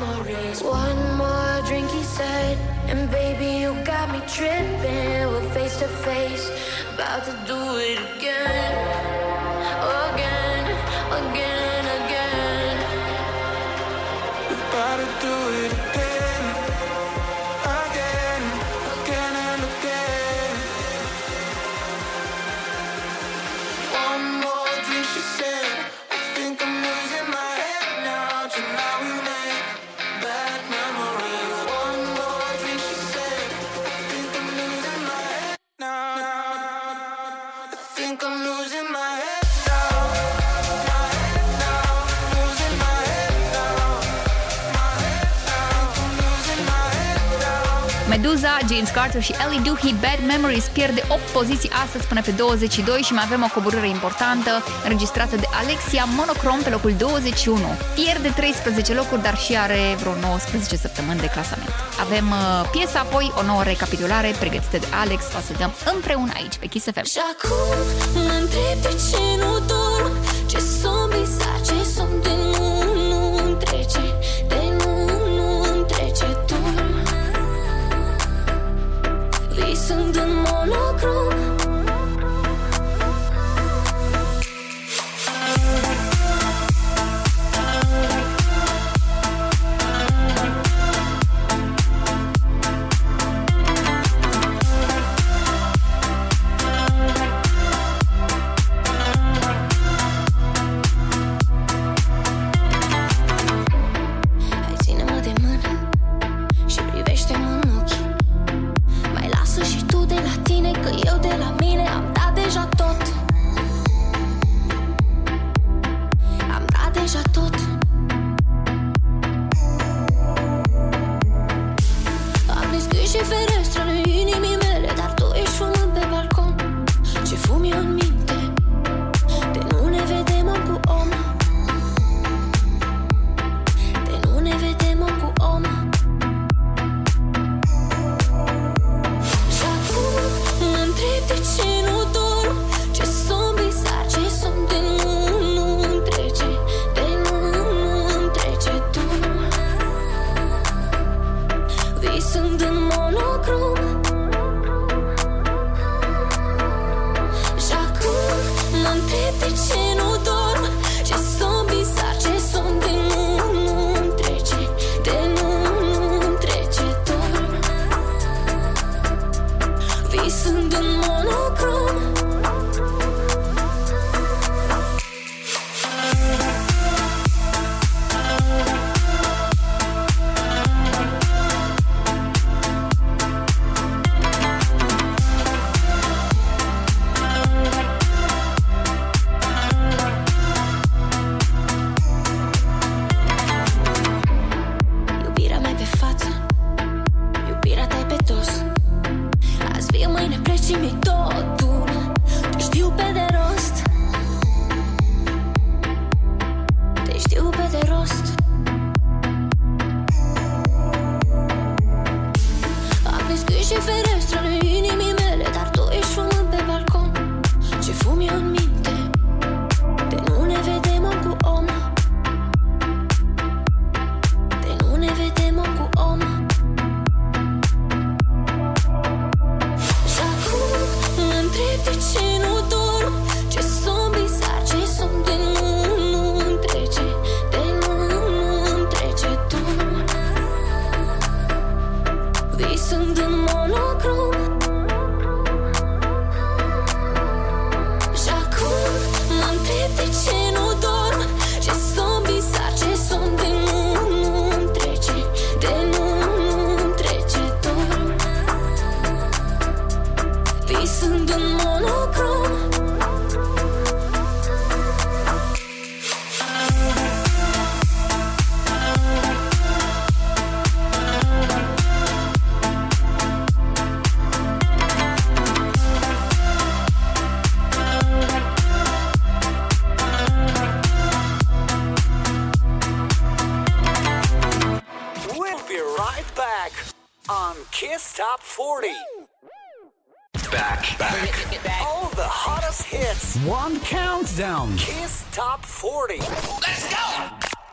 memories. One more drink, he said, and baby, you got me tripping. We're face to face, about to do it again. Again, again, again. We're about to do it again. Again, again and again. One more drink, she said, I think I'm losing my head now. Tonight we make bad memories. One more drink, she said, I think I'm losing my head now. I think I'm losing my head. Meduza, James Carter și Ellie Duhy, Bad Memories, pierde 8 poziții astăzi până pe 22 și mai avem o coborâre importantă înregistrată de Alexia Monochrome pe locul 21. Pierde 13 locuri, dar și are vreo 19 săptămâni de clasament. Avem piesa, apoi o nouă recapitulare pregătită de Alex, o să dăm împreună aici pe Kiss FM. Și acum mă întreb de ce nu dorm, ce somn visat, ce somn de nu-mi trece, de nu-mi trece dorm. Visând în monocrom.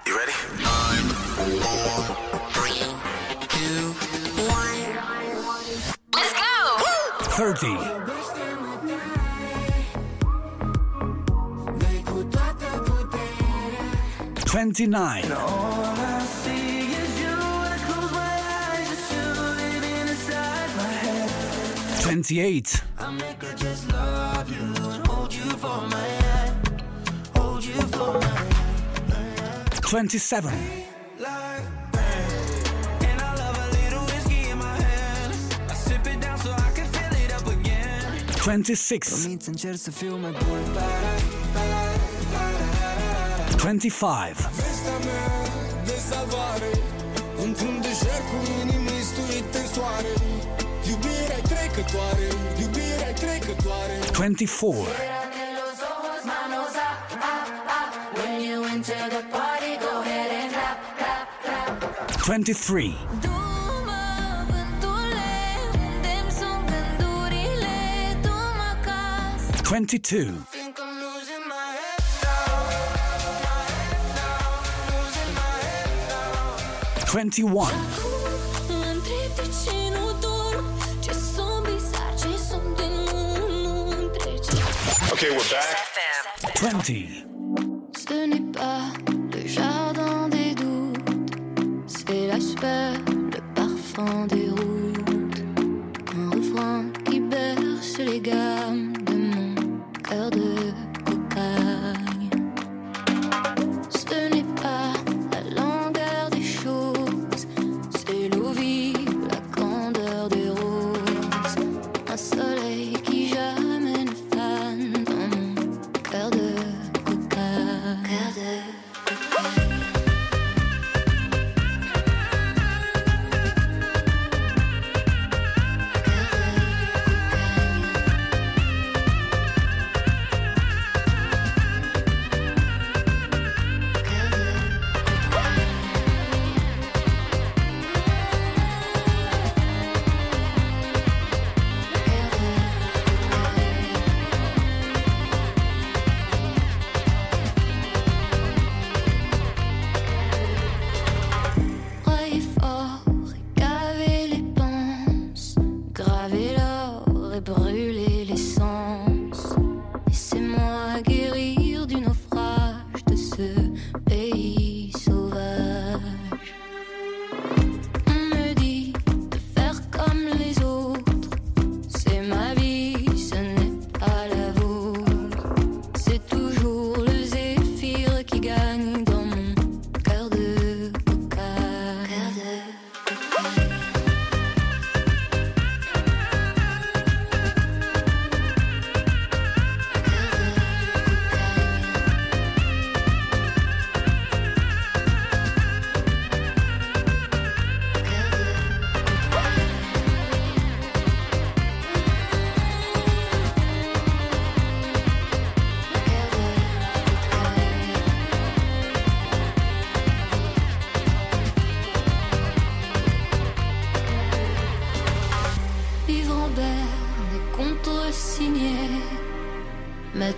You ready? 9, 4, 3, 2, 1. Let's go! 30. Twenty-nine. All I see is you. I close my eyes, it's you living inside my head. 28. I make her just love you and hold you for my hand, hold you for my hand. 27. And I love a little whiskey in my hand. I sip it down so I can fill it up again. 26. 25. 24. 23. 22. 21. Okay, we're back. 20. Ce n'est pas le jardin des doutes, c'est l'aspect, le parfum des routes. Un refrain qui berce les gammes de mon cœur de cocagne. Ce n'est pas la longueur des choses.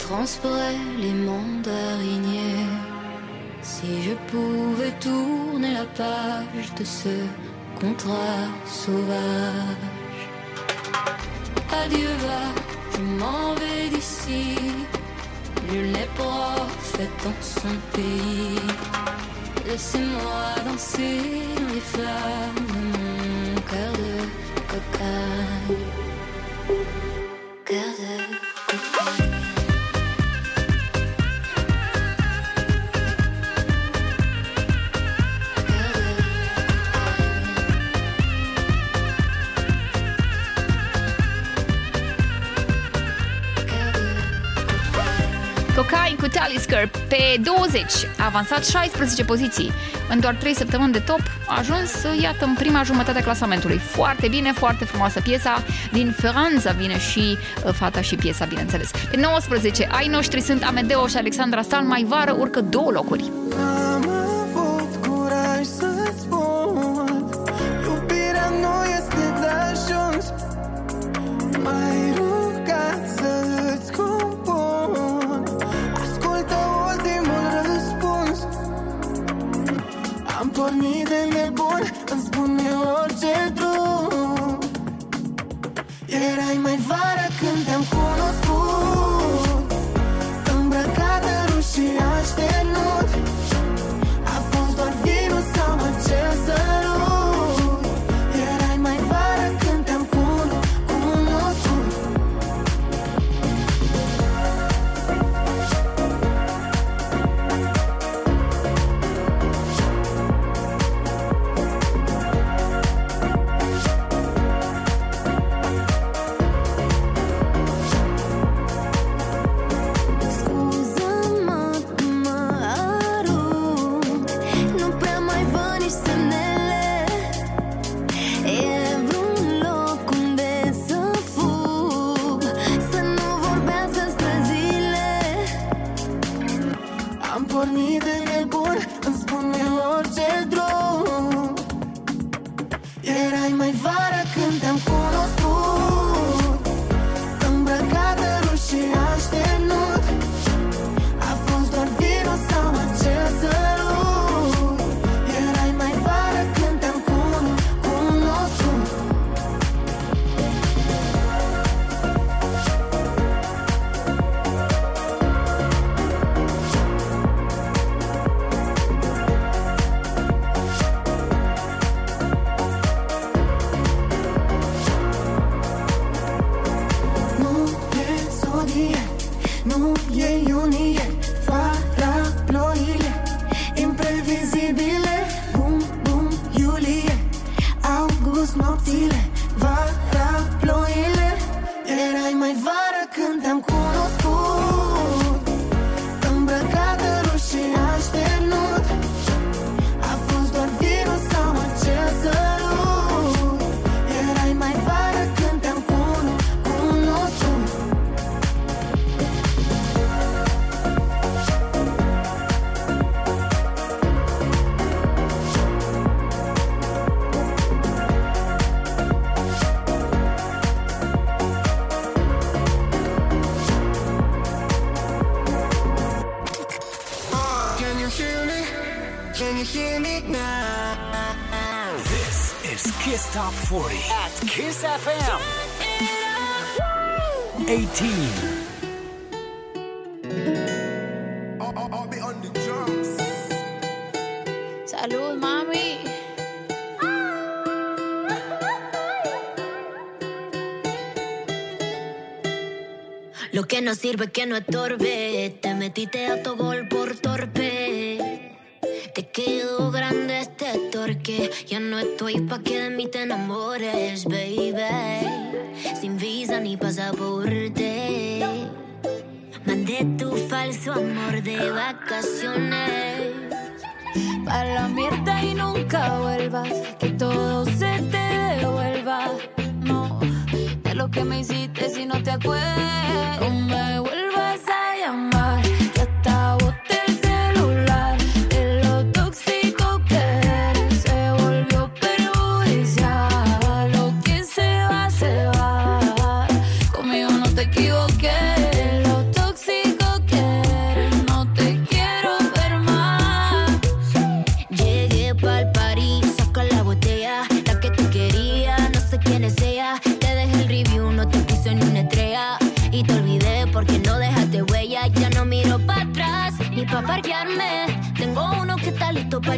Transpire les mandariniers. Si je pouvais tourner la page de ce contrat sauvage. Adieu va, je m'en vais d'ici. Nul n'est prophète dans son pays. Laissez-moi danser dans les flammes de mon cœur de cocagne. Cœur de cocagne. Cu Talisker pe 20, a avansat 16 poziții. În doar 3 săptămâni de top a ajuns, iată, în prima jumătate a clasamentului. Foarte bine, foarte frumoasă piesa. Din Franța vine și fata și piesa, bineînțeles. Pe 19, ai noștri sunt Amedeo și Alexandra Stan, mai vară urcă 2 locuri. Am avut curaj să-ți spun, iubirea nu este de ajuns. M-ai rugat să-ți compun. Ascultă ultimul răspuns. îmi spune orice drum. Erai mai vara când te-am cunoscut, îmbrăcată rușii aștenut. A fost doar vinul sau acel sărut. Erai mai vara când te-am cunoscut. Kiss Top 40 at Kiss FM. 18. I'll be on the drums. Salud, mami. Lo que no sirve que no estorbe. Te metiste a tu gol por torpe. Te quedó grande este torque. Ya no estoy pa' que de mí te enamores, baby. Sin visa ni pasaporte. Mandé tu falso amor de vacaciones. Pa' la mierda y nunca vuelvas. Que todo se te devuelva. No, de lo que me hiciste si no te acuerdas. No me vuelvas a llamar. Ya está botada. Pa' parquearme, tengo uno que está listo pa'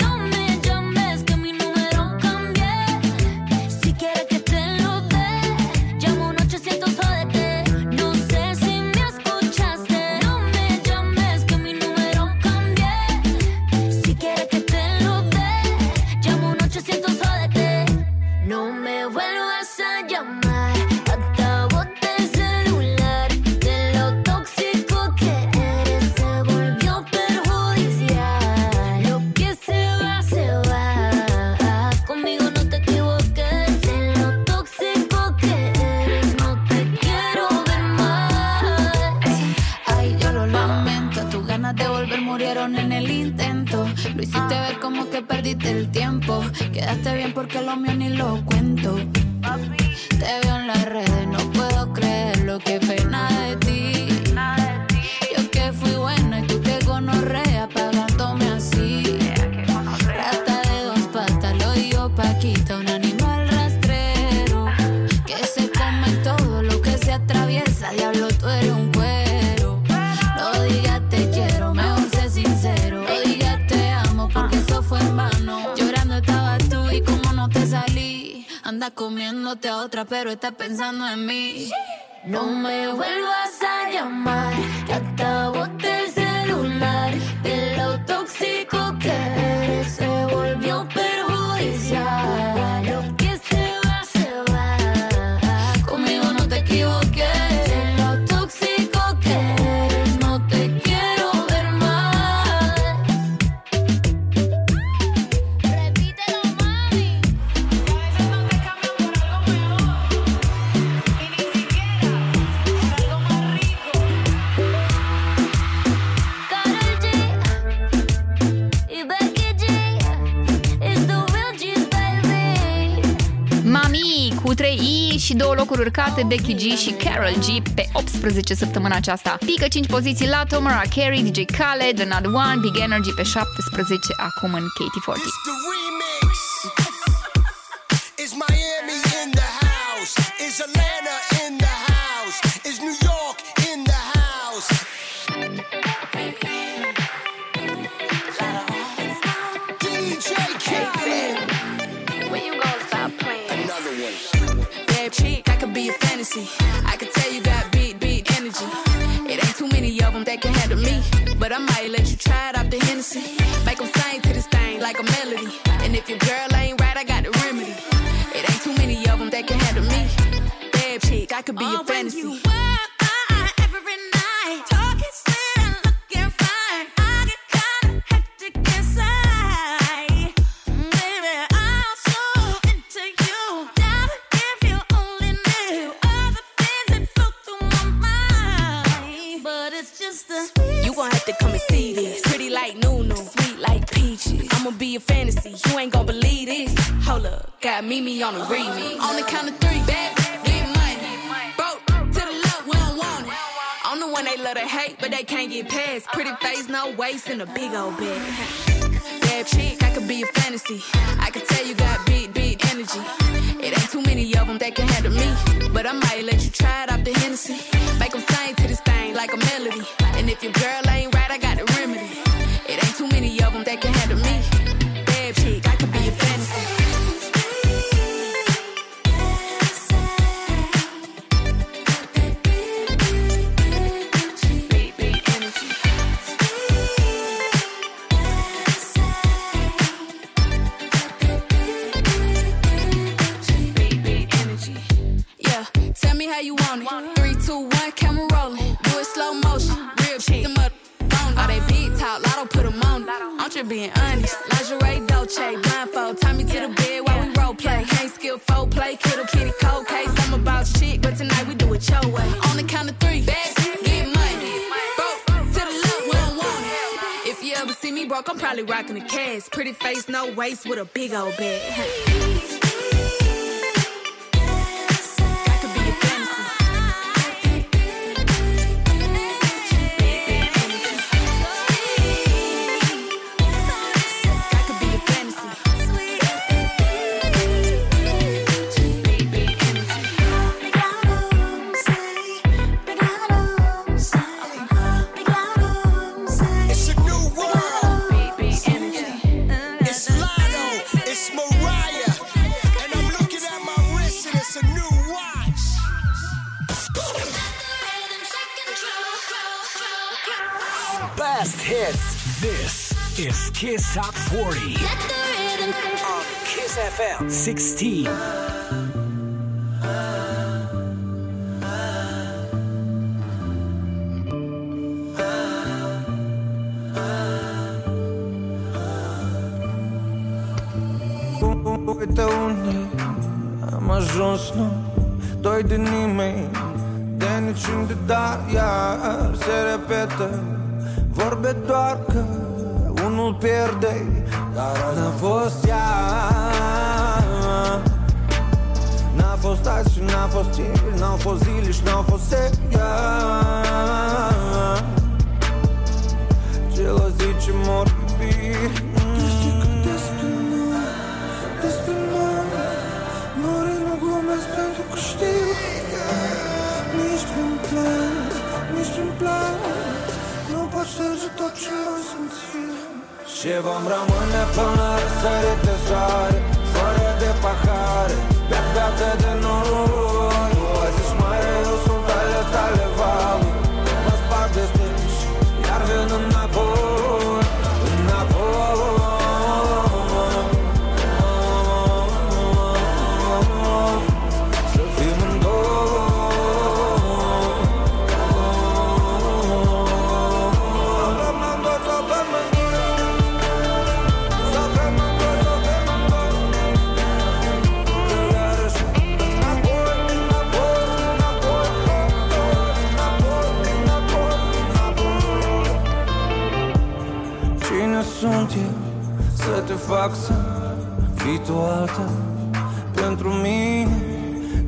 No me llames que mi número cambié. Si quieres que te lo dé, llamo un 800 jodete. No sé si me escuchaste. No me llames que mi número cambié. Si quieres que te lo dé, llamo un 800 jodete. No me vuelvas a llamar. Lo hiciste ver como que perdiste el tiempo. Quedaste bien porque lo mío ni lo cuento. Papi. Te veo en las redes, no puedo creer lo que fue nada de ti. Yo que buscándote a otra, pero estás pensando en mí. No me vuelvas a llamar, que acabo el celular. De lo tóxico que eres se volvió perjudicial. Lo que se va, conmigo no te equivoques. Cu 3 I și 2 locuri urcate, Becky G și Karol G pe 18 săptămâna aceasta. Pică 5 poziții Lato, Mariah Carey, DJ Khaled, Another One, Big Energy pe 17, acum în Katy 40. I can tell you got big energy. It ain't too many of them that can handle me, but I might let you try it off the Hennessy. Make them sing to this thing like a melody. And if your girl ain't right, I got the remedy. It ain't too many of them that can handle me. Bad chick, I could be your fantasy. When you out every night, talking sweet and looking fine, I get kinda hectic inside. Baby, I'm so into you. You gon' have to come and see this. Pretty like Nuno, sweet like peaches. I'ma be a fantasy, you ain't gon' believe this. Hold up, got Mimi on the remix. On the count of 3, bad, get money. Broke to the love, we don't want it. I'm the one they love to hate, but they can't get past. Pretty face, no waist, and a big old bag. Bad chick, I could be a fantasy. I could tell you got big energy. It ain't too many of them that can handle me, but I might let you try it off the Hennessy. Make them sing to this thing like a melody. And if your girl ain't right, I got the remedy. It ain't too many of them that can handle me. Bad chick, I could be a fantasy. How you want it? 3, 2, 1, camera rolling. Do it slow motion. Real cheap. Them up. All they big talk, Lotto put them on it. I'm just being honest. Lingerie, Dolce, blindfold. Tie me to the bed while we role play. Can't skill foreplay, kiddo, kitty, cold case. I'm about shit, but tonight we do it your way. On the count of 3, bags, get money. Broke to the love, we don't want it. If you ever see me broke, I'm probably rocking a cast. Pretty face, no waist, with a big old bag. This is Kiss Top 40 on Kiss FM 16. Uite unde am ajuns, nu doi de nimeni, de niciun de dar, iar se repetă. Vorbe doar că unul pierde, dar n-a fost ea. N-a fost azi și n-a fost ieri, n-au fost zile și n-au fost ea. Ce-l-o zice mor iubiri. Tu știi că despre noi mori nu glumesc, pentru că știu că nici prin plan, nici prin plan poți să-și tot ce noi simțim. Și vom rămâne până la răsărit de soare, fără de pahare, te-apeată de noi. Tu ai zis mare, eu sunt ale tale valuri. Mă sparg de stânci, iar vin înapoi. Să fim în două. Doamna-n doar, doamna-n doar. Să vrem în doar, să vrem în doar. Iarăși înapoi, înapoi, înapoi. Înapoi, înapoi, înapoi. Cine sunt eu să te fac să fii tu altă pentru mine?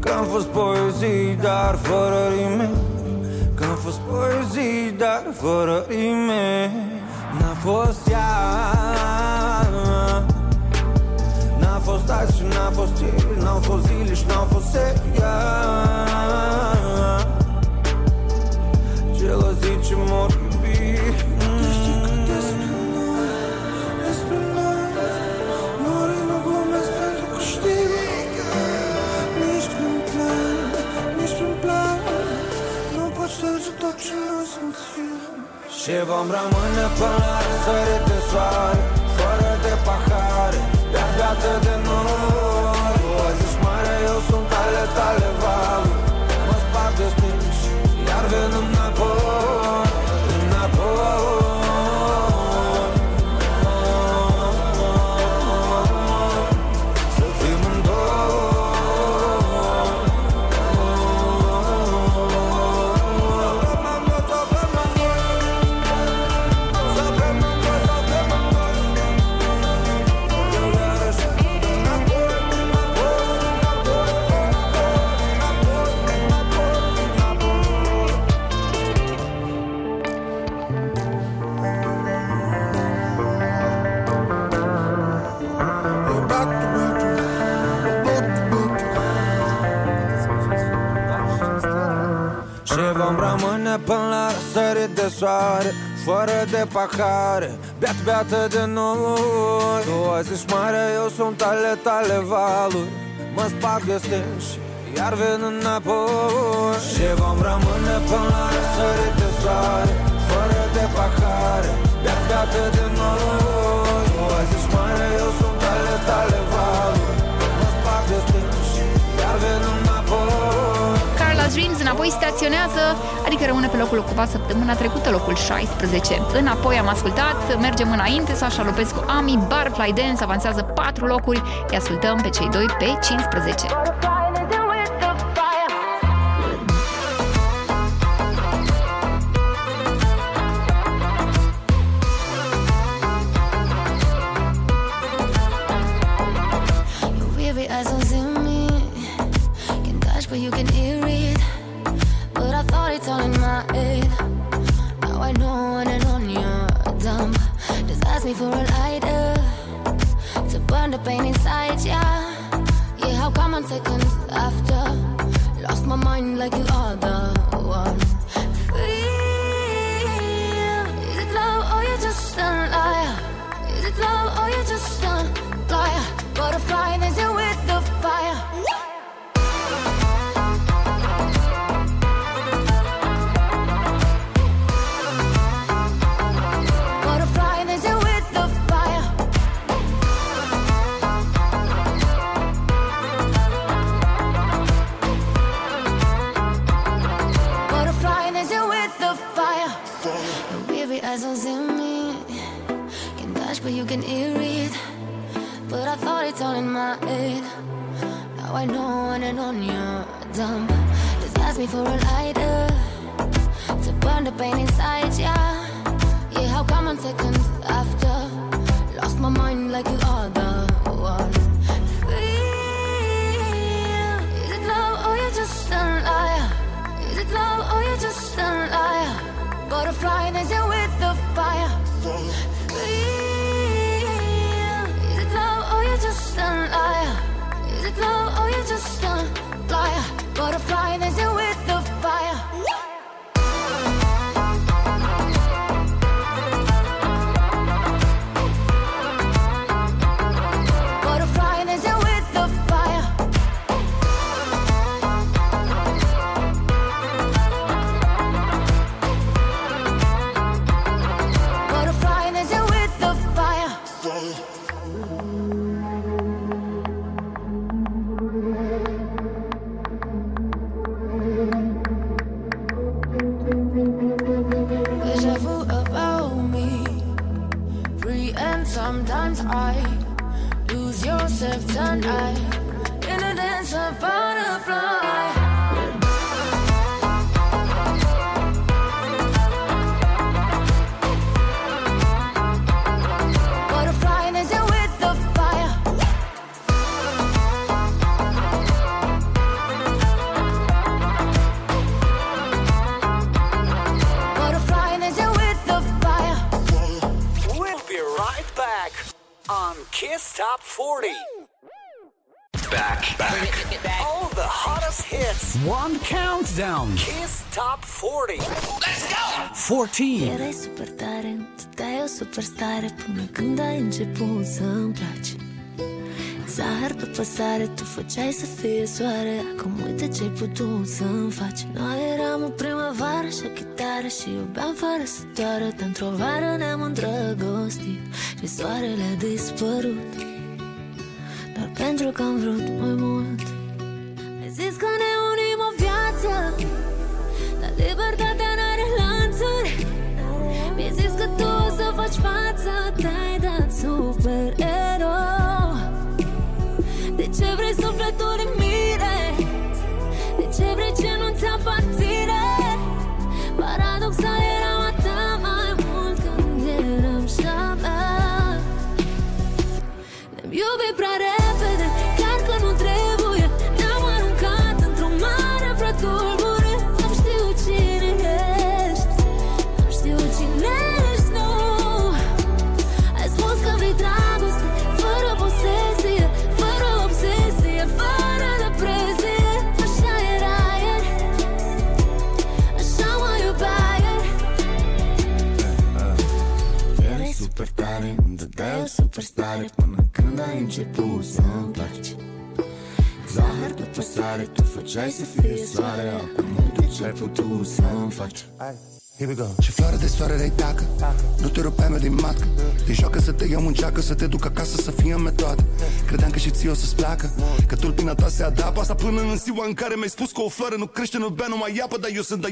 Că-am fost poezii, dar fără rime. Că-am fost poezii, dar fără rime. N-a fost ea, n-a fost azi și n-a fost ieri. N-au fost zile și n-au fost ea. Gelăzii ce mor iubi. Tu știi că despre noi morim o glumesc pentru că știi. Și vom rămâne până la răsărit de soare, fără de pahare, de-apeată de noi. Tu ai zis mare, eu sunt ale tale valuri. Mă sparg de stânci, iar vin înapoi. Înapoi. Până la răsărit de soare, fără de pahare, beat-beată de noi. Tu ai zis mare, eu sunt ale tale valuri. Mă sparg de stânci, iar vin înapoi. Și vom rămâne până la răsărit de soare, fără de pahare, beat-beată de noi. Tu ai zis mare, eu sunt ale tale valuri. Mă sparg de stânci, iar vin înapoi. Dreams înapoi staționează, adică rămâne pe locul ocupat săptămâna trecută, locul 16. Înapoi am ascultat, mergem înainte, Sasha Lopescu, Ami, Barfly Dance avansează 4 locuri, îi ascultăm pe cei doi pe 15. For a lighter to burn the pain inside, yeah. Yeah, how come I'm seconds after? Lost my mind like you are the one. Feel, is it love or you're just a liar? Is it love or you're just a liar? Butterfly, there's you with the fire. For a lighter to burn the pain inside, yeah. Yeah, how come on seconds after? Lost my mind like you are the one. Feel, is it love or you're just a liar? Is it love or you're just a liar? Butterfly, there's you with the fire. Feel, is it love or you're just a liar? Is it love or you're just a liar? Butterfly, there's you with the fire. I lose yourself tonight in a dance of butterflies. Kiss Top 40. Back. All the hottest hits. One countdown. Kiss Top 40. Let's go! 14. Erai super tare, stăteai o superstare până când ai început să-mi place. Zahăr pe păsare, tu făceai să fie soare. Acum uite ce-ai putut să-mi faci. Noi eram o primăvară și o chitară și iubeam fără să doară. Dar într-o vară ne-am îndrăgostit și soarele a dispărut, doar pentru că am vrut mai mult. Ai zis că ne unim o viață, dar libertatea n-are lanțuri. Mi-ai zis că tu o să faci față, te-ai dat supererou. De ce vrei sufletul în mine? De ce vrei ce nu ți aparține? Paradoxal eram atât mai mult când eram șapă. Ne-am iubit prea repede, chiar că nu trebuie. Ne-am aruncat într-o mare prea tulbure. Am știut cine ești, am știut cine ești, nu. Ai spus că vrei dragoste, fără posesie, fără obsesie, fără depresie. Așa era ieri, așa mă iubeai ieri. Erai super tare, îmi dădeai o superstare până când ai început să-mi placi. Zahăr pe păsare, tu făceai să fie soare. Acum uite ce-ai putut să-mi faci. Și floare de soare le-ai tacă, nu te rupeam eu din matcă. Te joacă să te iau în geacă, să te duc acasă, să fie în metoadă. Credeam că și ție o să-ți placă, că tulpina ta se adapă. Asta până în ziua în care mi-ai spus că o floare nu crește, nu bea, nu mai apă. Dar eu sunt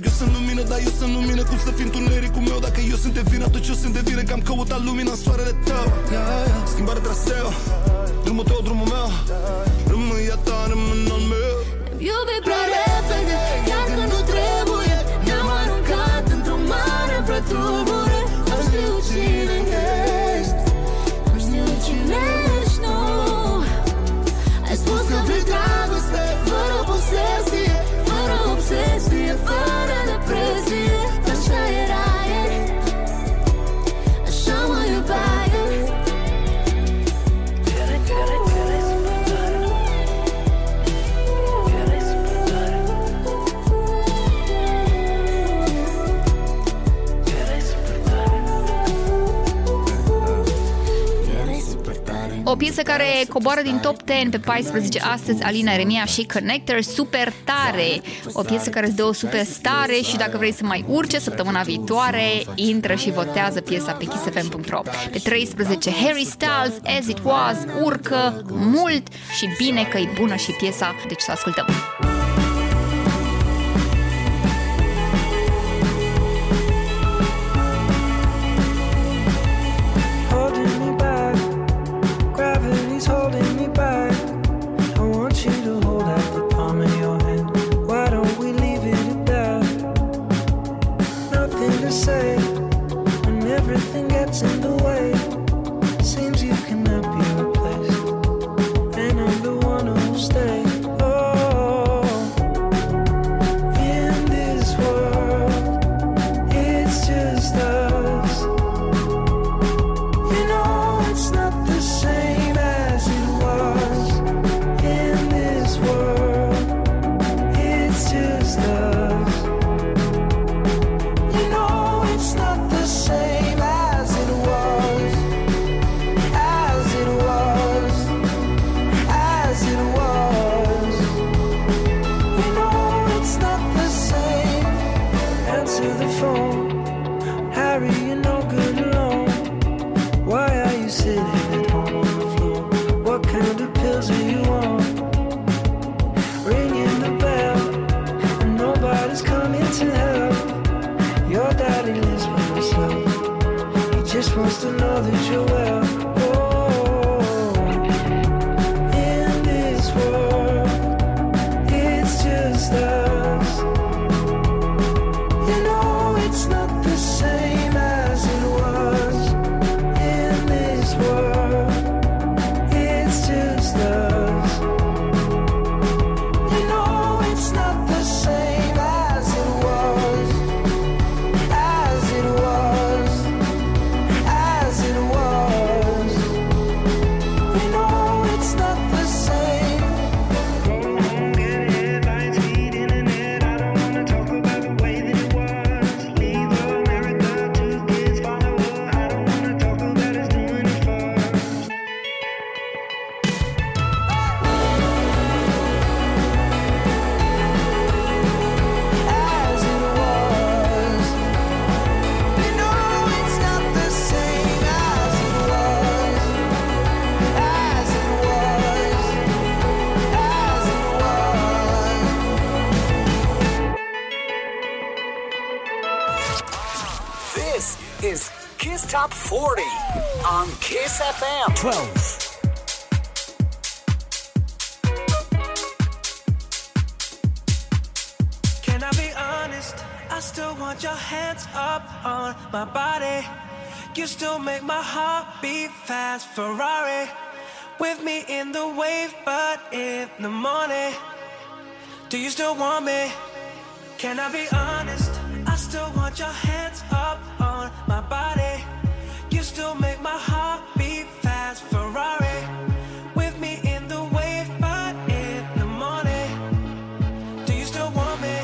lumină, cum să fii întunericul meu? Dacă eu sunt de vină, atunci eu sunt de vină, că am căutat lumina în soarele tău. Schimbare traseu, drumul tău, drumul meu. Rămâia ta, rămâna al meu. Iubi prea repede, chiar că nu trebuie. Ne-am aruncat într-o mare prătulbure. Am știut cine ești, am știut cine ești, nu. Ai spus că vrei dragoste, fără posesie, fără obsesie, fără depresie. Așa era ieri, așa mă iubeai ieri. O piesă care coboară din top 10 pe 14 astăzi, Alina Eremia și Connector, Super Tare. O piesă care îți dă o superstare și dacă vrei să mai urce săptămâna viitoare, intră și votează piesa pe kissfm.ro. Pe 13, Harry Styles, As It Was, urcă mult și bine că e bună și piesa, deci să ascultăm. Just wants to know that you're well. Oh. Kiss Top 40 on Kiss FM 12. Can I be honest? I still want your hands up on my body. You still make my heart beat fast. Ferrari with me in the wave, but in the morning, do you still want me? Can I be honest? I still want your hands up on my body. You still make my heart beat fast. Ferrari with me in the wave, but in the morning, do you still want me?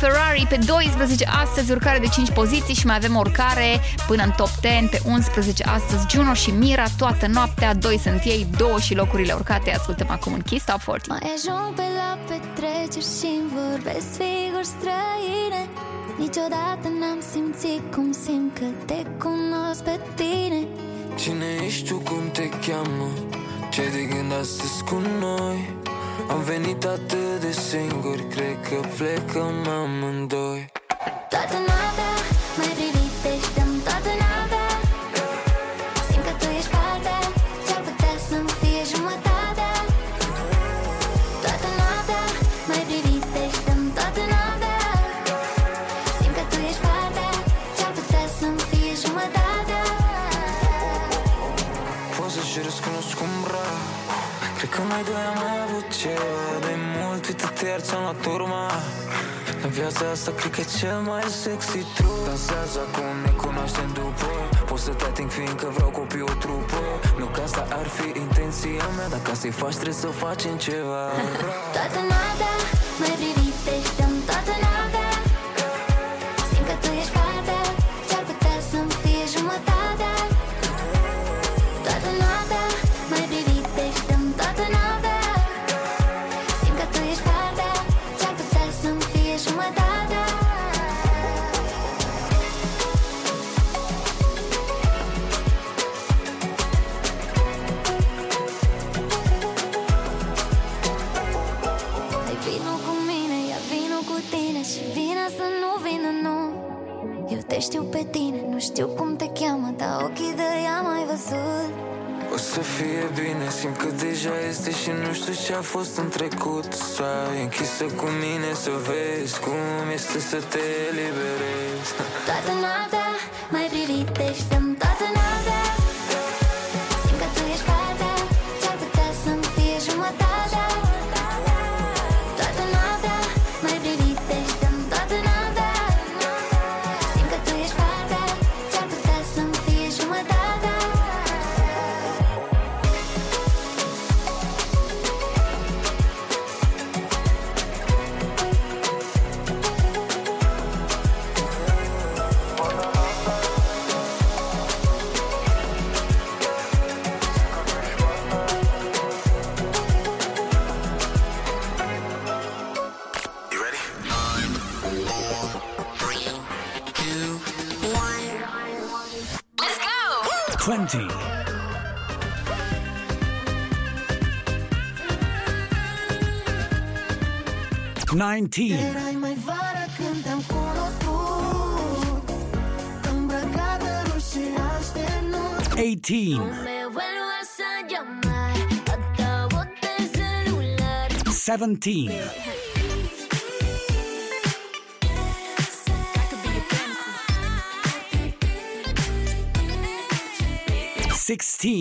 Ferrari pe 12 astăzi, urcare de 5 poziții și mai avem urcare până în top 10. Pe 11 astăzi Juno și Mira, toată noaptea, 2 sunt ei, 2 și locurile urcate. Ascultăm acum în Kiss Top 40. Mai ajung pe la petreceri și-mi vorbesc figuri străine. Niciodată n-am simțit cum simt că te cunosc pe tine. Cine ești tu, cum te cheamă, ce-ai de gând astăzi cu noi? Am venit atât de singuri, cred că plecăm amândoi. Toată noaptea mai privitești, dăm toată noaptea. Simt că tu ești partea, ce-ar putea să-mi fie jumătatea. Toată noaptea mai privitești, dăm toată noaptea. Simt că tu ești partea, ce-ar putea să-mi fie jumătatea. Poți să-și răscunos cum rar. Cred că mai doi am mai avut ceva de mult, uite-te, iar ți-am luat urma. În viața asta cred că e cel mai sexy trup. Dansează acum, ne cunoaștem după. Poți să te ating fiindcă vreau copii o trupă. Nu că asta ar fi intenția mea, dar ca să-i faci trebuie să facem ceva. Toată noaptea mai privitești, dăm toată noaptea. Simt că tu ești partea, ce-ar putea să-mi fie jumătatea. Toată noaptea mai privitești, dăm toată noaptea. Simt că tu ești partea, ce-ar putea să-mi fie jumătatea. Hai vino cu mine, ia vino cu tine și vina să nu vină, nu. Eu te știu pe tine, nu știu cum te cheamă, dar ochii de ea mai văzut. O să fie bine, simt că deja este și nu știu ce a fost în trecut. S-ai închisă cu mine să vezi cum este să te eliberezi. Toată noaptea mai privitești, dăm toată noaptea. Something. Erai mai vară când te-am cunoscut, îmbrăcată roșie aștenut. 18. Me vuelvas a llamar, altavoz de celular. 17.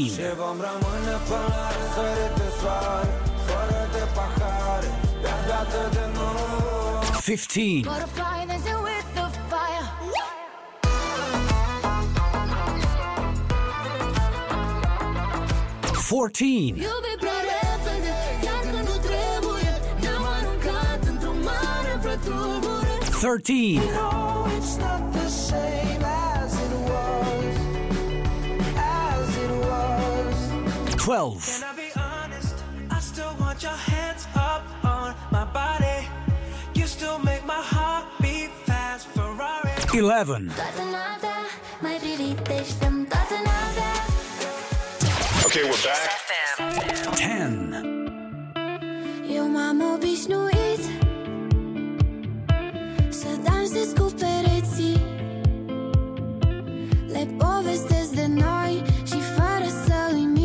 Și vom rămâne până la răsare de soare, fără de pahare, de-a dată de nou. 15. Iubi prea repede, iar când nu trebuie, ne-am aruncat într-o mare prătulbure. 13. Can I be honest? I still want your hands up on my body. You still make my heart beat fast. Ferrari. 11. Okay, we're back. 10. Eu m-am obișnuit să dansez cu pereții. Le povestesc de noi și fără să îi mint.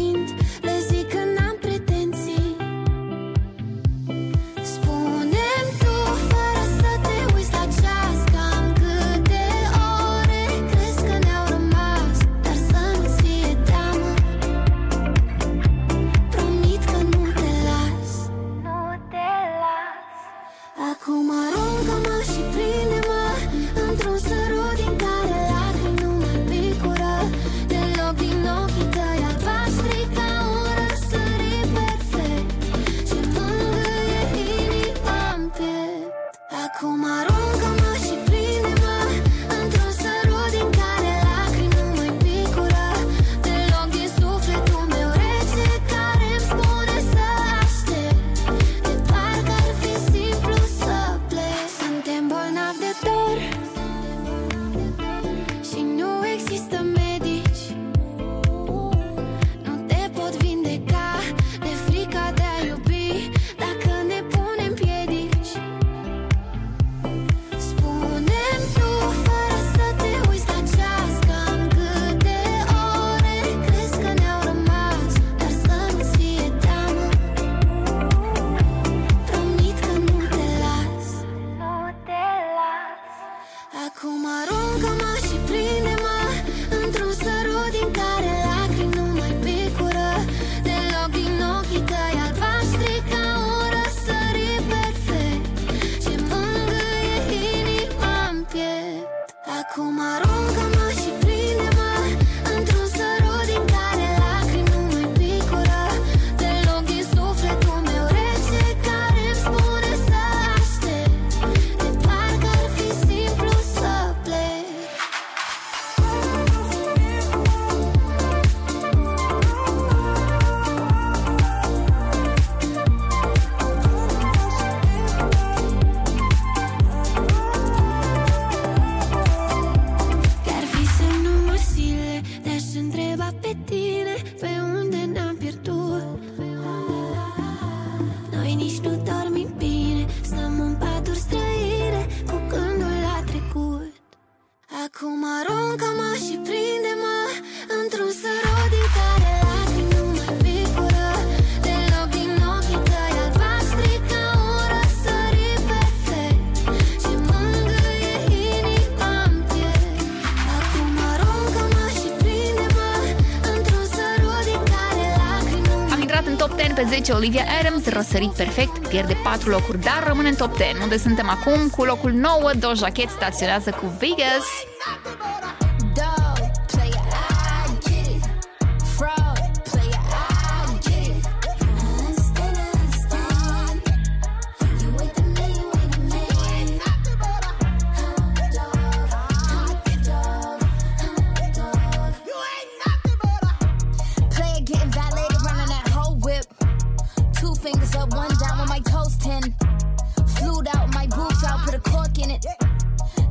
Olivia Adams, răsărit perfect, pierde 4 locuri, dar rămâne în top 10, unde suntem acum cu locul 9, Doja Cat staționează cu Vegas.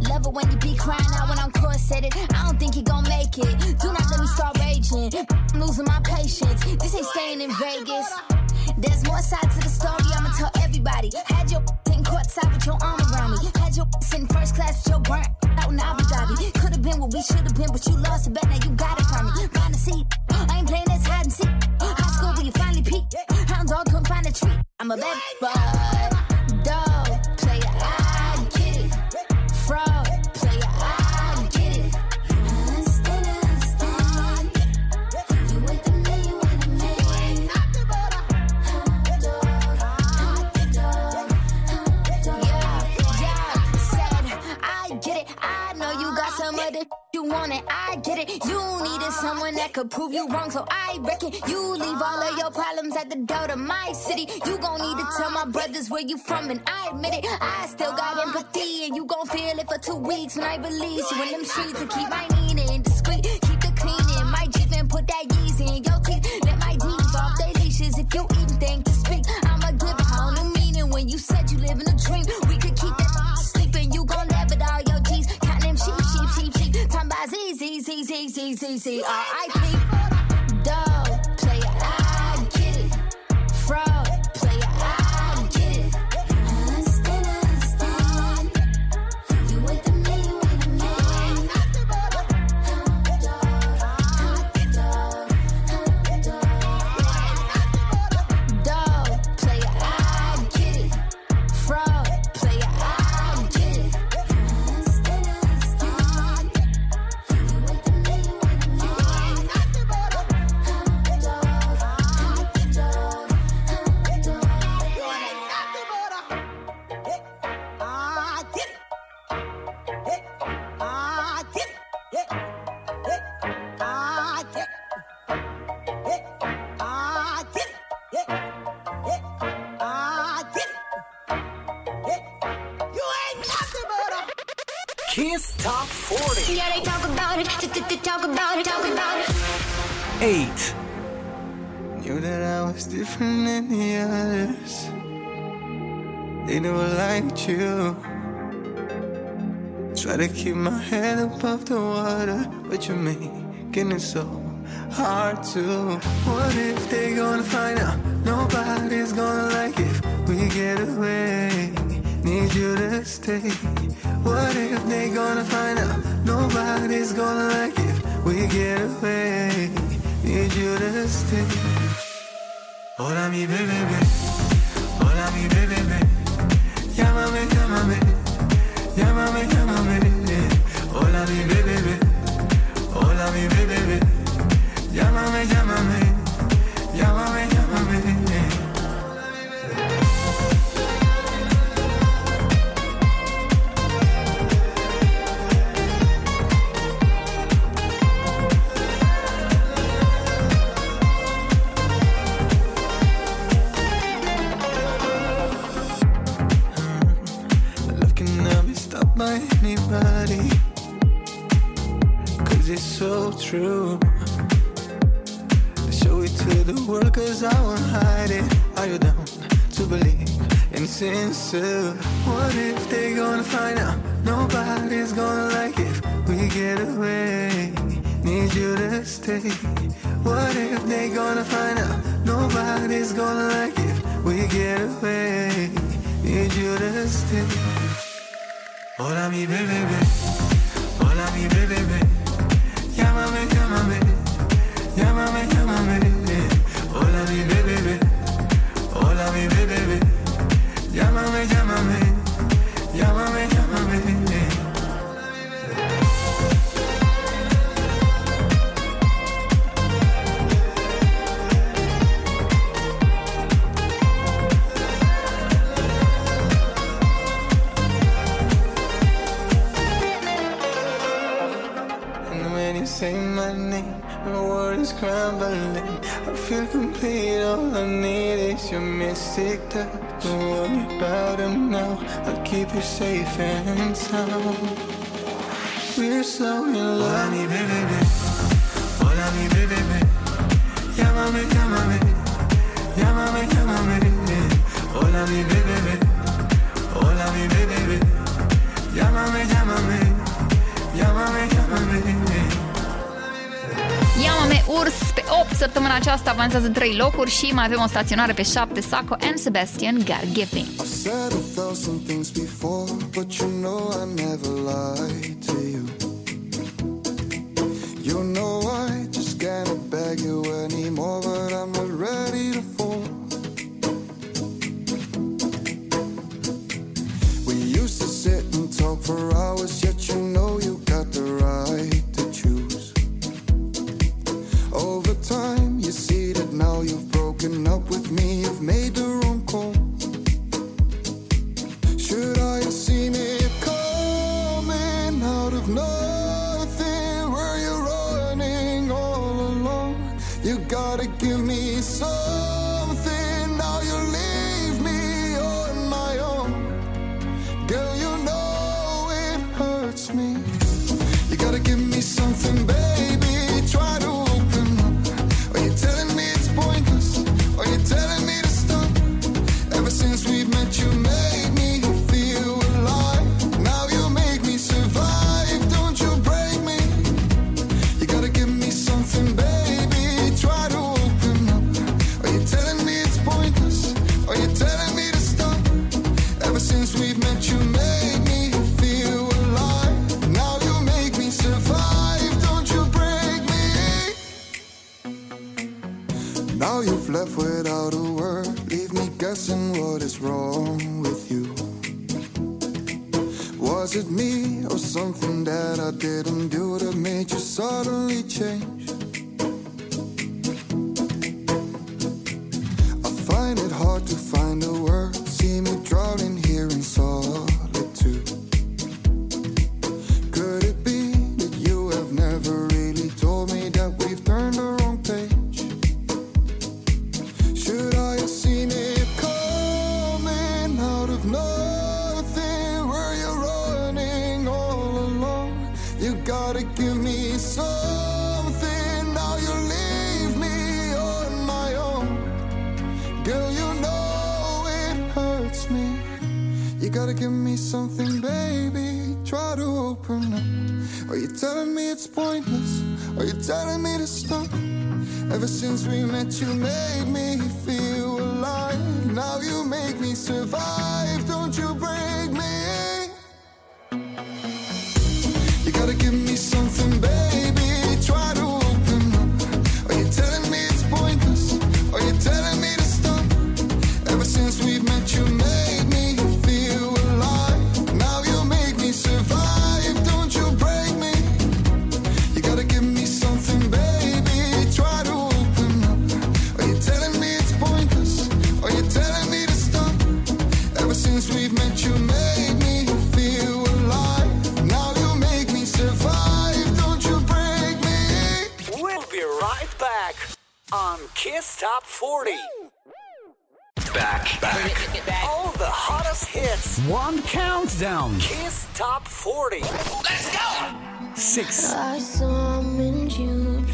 Love it when you be crying out when I'm cross-headed. I don't think you gon' make it. Do not let me start raging. I'm losing my patience. This ain't staying in Vegas. There's more sides to the story, I'ma tell everybody. Had your sitting courtside with your arm around me. Had your sitting first class with your burnt out in Abu Dhabi. Could've been what we should've been, but you lost the bet, now you got it from me. Find a seat, I ain't playing this hide and seek. High school when you finally peaked. Hound dog couldn't find a treat. I'm a bad boy, dog, player, I get it. Frog, player, I get it. You want it, I get it. You needed someone that could prove you wrong, so I reckon you leave all of your problems at the door to my city. You gon' need to tell my brothers where you from, and I admit it. I still got empathy, and you gon' feel it for 2 weeks when I release you in them streets. To keep my Nina in discreet, keep the clean in my Jeep and put that Yeezy in your teeth. Let my demons off their leashes if you even think to speak. I'ma give a whole new meaning when you said you living a dream. We could keep that sleeping, you gon' laugh at all your G's. Count them sheep, sheep, sheep, sheep. Time by Z, Z, Z, Z, Z, Z, Z, R.I.P. Dog, player, I get it. Frog, player, I get it. Understand, understand. You with the man, you with the man. Hot dog, hot dog, hot dog. Dog, player, I get it. Frog, player, I get it. Understand, understand. Kiss Top 40. Yeah, they talk about it. Talk about it. Talk about it. 8. Knew that I was different than the others. They never liked you. Try to keep my head above the water, but you're making it so hard to. What if they gonna find out? Nobody's gonna like it. We get away. Need you to stay. What if they gonna find out? Nobody's gonna like it. We get away. Need you to stay. Hola mi bebé, hola mi bebé, llámame, llámame, llámame, llámame. Hola mi bebé, hola mi bebé, llámame, llámame, llámame, llámame. By anybody, cause it's so true. I show it to the world cause I won't hide it. Are you down to believe in sincere? What if they gonna find out? Nobody's gonna like it. We get away, need you to stay. What if they gonna find out? Nobody's gonna like it. We get away, need you to stay. Hola mi bebé, hola mi bebé, llámame, llámame, llámame, llámame. Hola mi bebé, hola mi bebé, llámame, llámame, llámame, llámame. Say my name, my world is crumbling. I feel complete, all I need is your mystic touch. Don't worry about him now, I'll keep you safe and sound. We're so in love. Hola mi bebé, hola mi bebé, llámame, llámame, llámame, llámame. Hola mi bebé, llámame, llámame. curs. Pe 8 săptămâna aceasta avansează 3 locuri și mai avem o staționare pe 7, Saco and Sebastian, God Giving. You know I just can't beg you anymore, but I'm not ready to fall. We used to sit and talk for hours, yet you know you got the right to choose. Over time you see that now you've broken up with me, you've made the wrong call. Should I have seen it coming out of nowhere? You gotta give me something, now you leave me on my own. Girl, you know it hurts me. You gotta give me something, baby, try to open up. Are you telling me it's pointless? Are you telling me to stop? Ever since we've met you made me feel alive. Now you make me survive, don't you break me. You gotta give me something, baby. Left without a word, leave me guessing what is wrong with you. Was it me or something that I didn't do that made you suddenly change? I find it hard to find a word, see me drowning here in solitude. Could it be that you have never really told me that we've turned around? Gotta give me something, baby, try to open up. Are you telling me it's pointless? Are you telling me to stop? Ever since we met you made me feel alive. Now you make me survive, don't you break me. You gotta give me something, baby, try to open up. Are you telling me it's pointless? Are you telling me to stop? Ever since we've met you made me Kiss Top 40. Back. All the hottest hits. One countdown. Kiss Top 40. Let's go. 6. I summoned you.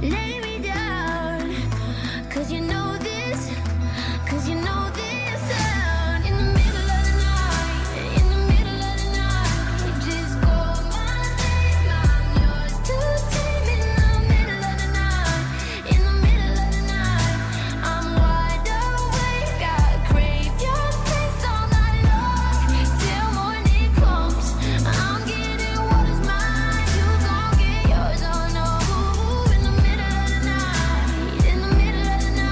lay me down. 'Cause you know this, 'cause you know this sound. In the middle of the night, in the middle of the night, just go my way, I'm yours to tame. In the middle of the night, in the middle of the night, I'm wide awake. I crave your taste all night long till morning comes. I'm getting what is mine, you gon' get yours. Oh no, in the middle of the night, in the middle of the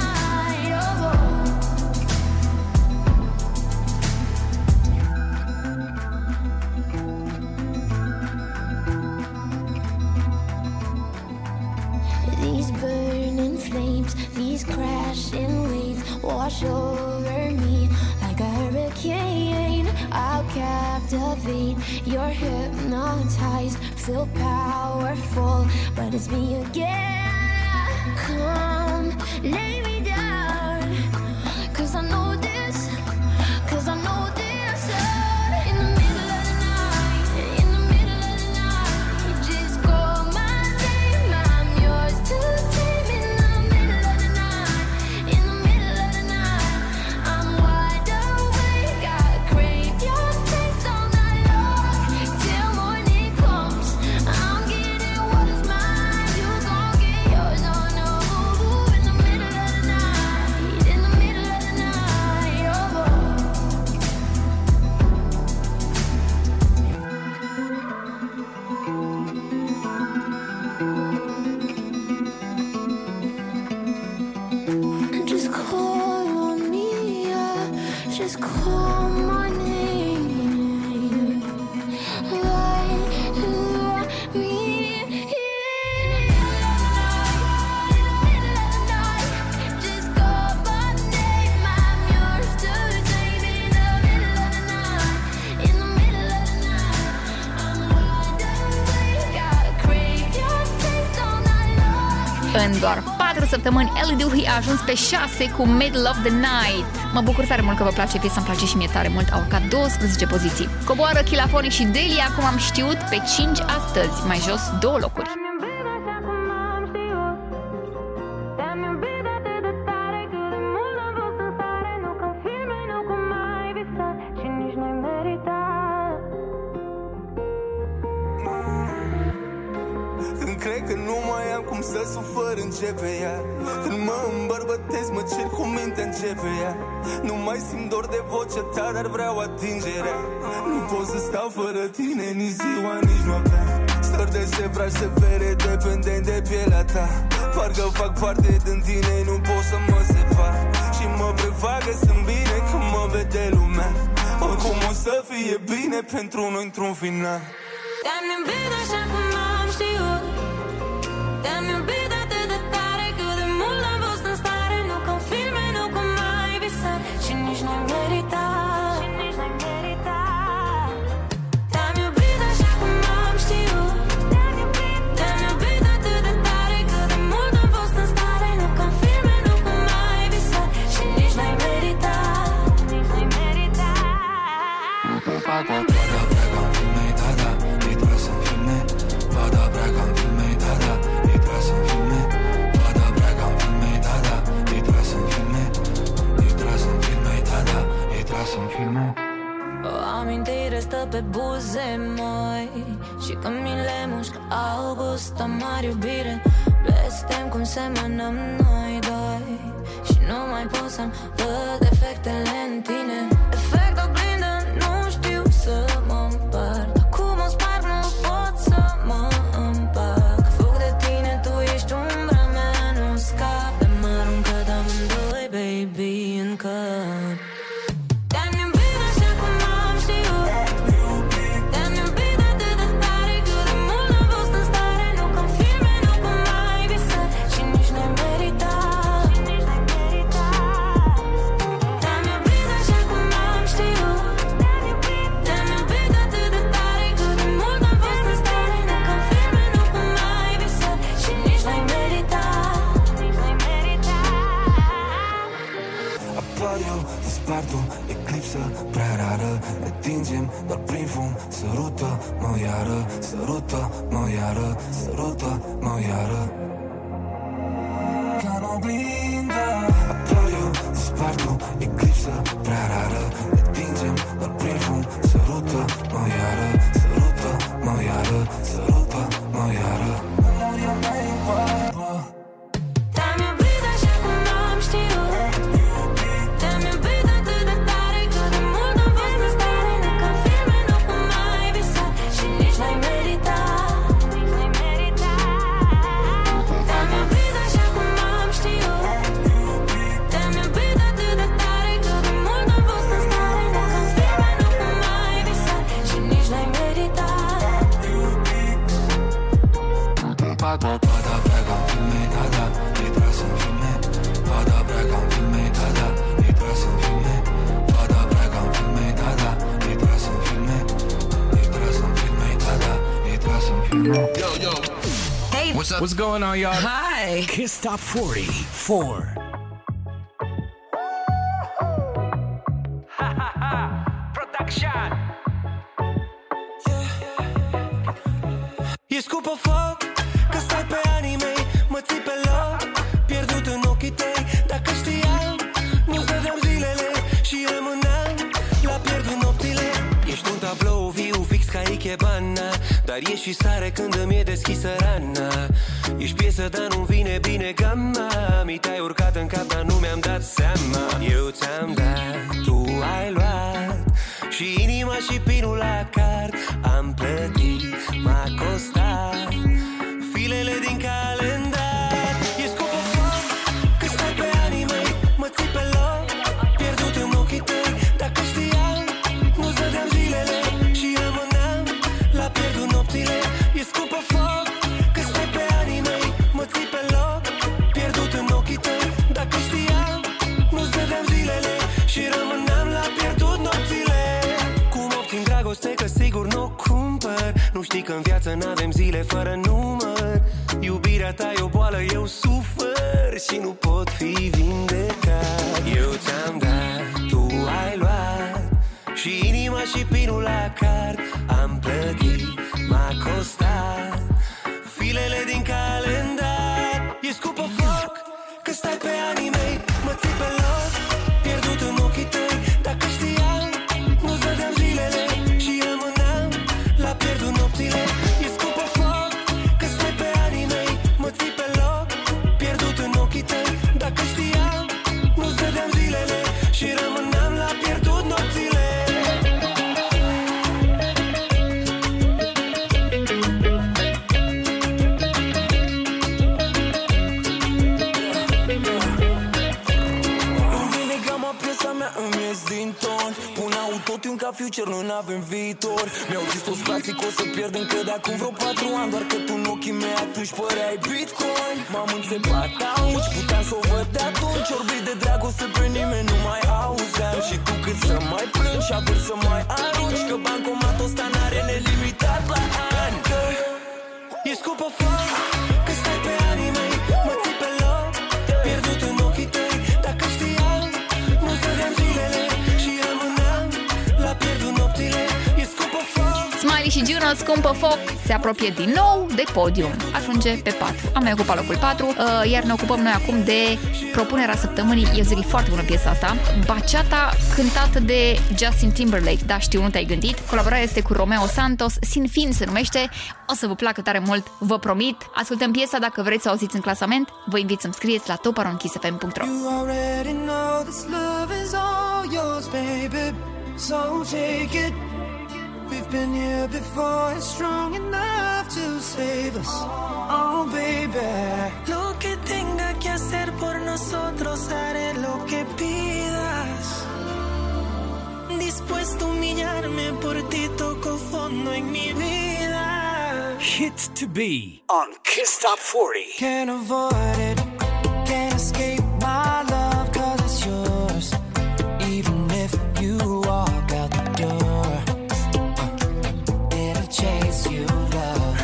These burning flames, these crashing waves wash over me like a hurricane. I'll captivate, you're hypnotized, feel powerful, but it's me again. Come, lay me down, 'cause I know this, 'cause I know this sound. In the middle of the night, in the middle of the night, just go my way, I'm yours to tame. În doar 4 săptămâni, Ellie Dewey a ajuns pe 6 cu Middle of the Night. Mă bucur tare mult că vă place piesa, îmi place și mie tare mult. Au urcat 12 poziții. Coboară Chilafonic și Delia, acum am știut, pe 5 astăzi, mai jos 2 locuri. Începe ea. Când mă îmbărbătesc, mă cer cu mintea, începe ea. Nu mai simt dor de vocea ta, dar vreau atingerea. Nu pot să stau fără tine, nici ziua, nici noaptea. Stări de sevraj severe, dependent de pielea ta. Parcă fac parte din tine, nu pot să mă separ. Și mă prefac că sunt bine când mă vede lumea. Oricum o să fie bine pentru noi într-un final. Te-am iubit așa cum am știut. Te-am iubit. Pe buze moi și când mi le mușc au gust amar iubire. Blestem cum semănăm noi doi și nu mai pot să-mi văd efectele în tine. Efect oglindă, nu știu să mă împart. Acum o sparg, nu pot să mă împac. Fug de tine, tu ești umbra mea, nu scap. Te-am aruncat amândoi, baby, în cap. Dar prin fum, sărută-mă iară, sărută-mă iară, sărută-mă iară. Ca în oglindă apoi eu spart o eclipsă prea rară. Ne tingem, dar prin fum, sărută-mă iară, sărută-mă iară, sărută-mă iară. Memoria mea e palpă. What's up? What's going on, y'all? Hi. Kiss Top 40 4. Production. E scupă foc, că stai pe anii mei, mă ții pe loc, pierdut în ochii tăi. Dacă știam, nu-ți dădeam zilele și rămâneam la pierdut nopțile. Ești un tablou viu fix ca Ikebana, dar ești și sare când îmi e deschisă rana. Ești piesă, dar nu vine bine gama. Mi te-ai urcat în cap, dar nu mi-am dat seama. Eu ți-am dat, tu ai luat și inima și pinul la card. Am plătit, m-a costat filele din calendar. E scopă foc, că stai pe anii mei, mă ții pe loc, pierdut în ochii tăi. Dar știi că în viață n-avem zile fără număr. Iubirea ta e o boală, eu sufăr și nu pot fi vindecat. Eu ți-am dat, tu ai luat, și inima și pinul la card. Am plătit, m-a costat filele din calendar. E scupă foc, că stai pe anii mei, mă ții pe loc, pierdut în ochii tăi. Dacă știam, nu-ți dădeam zilele și rămâneam la pierdut nopțile. E scupă foc, că stai pe anii mei, mă ții pe loc, pierdut în ochii tăi. Dacă știam, nu-ți dădeam zilele și rămâneam la pierdut nopțile. Tot e un ca future, noi n-avem viitor. Mi-au zis toți frații că o să pierd încă de acum vreo 4 ani. Doar că tu în ochii mei atunci păreai Bitcoin. M-am înțepat auci, puteam să o văd de atunci. Orbit de dragoste pe nimeni nu mai auzeam. Și tu cât să mai plângi și având să mai arunci, că bancomatul ăsta n-are nelimitat la ani. E scupă foc, că stai pe anii mei, mă ții pe loc, pierdut în ochii tăi. Dacă știam, nu stădeam zilele și rămâneam la pierdut nopțile. E scupă foc. Smiley și Juno, scumpă foc, se apropie din nou de podium. Ajunge pe 4. Am mai ocupat locul 4, iar ne ocupăm noi acum de propunerea săptămânii. Eu zic, e foarte bună piesa asta. Bachata cântată de Justin Timberlake. Da, știu, nu te-ai gândit. Colaborarea este cu Romeo Santos. Sin Fin se numește. O să vă placă tare mult, vă promit. Ascultăm piesa, dacă vreți să o auziți în clasament, vă invit să-mi scrieți la toparonkissfm.ro. We've been here before, it's strong enough to save us. Oh, baby. Lo que tenga que hacer por nosotros, haré lo que pidas. Dispuesto a humillarme por ti, toco fondo en mi vida. Hits to be on Kiss Top 40. Can't avoid it, can't escape my love, cause it's yours. Even if you walk out the door, chase you, love.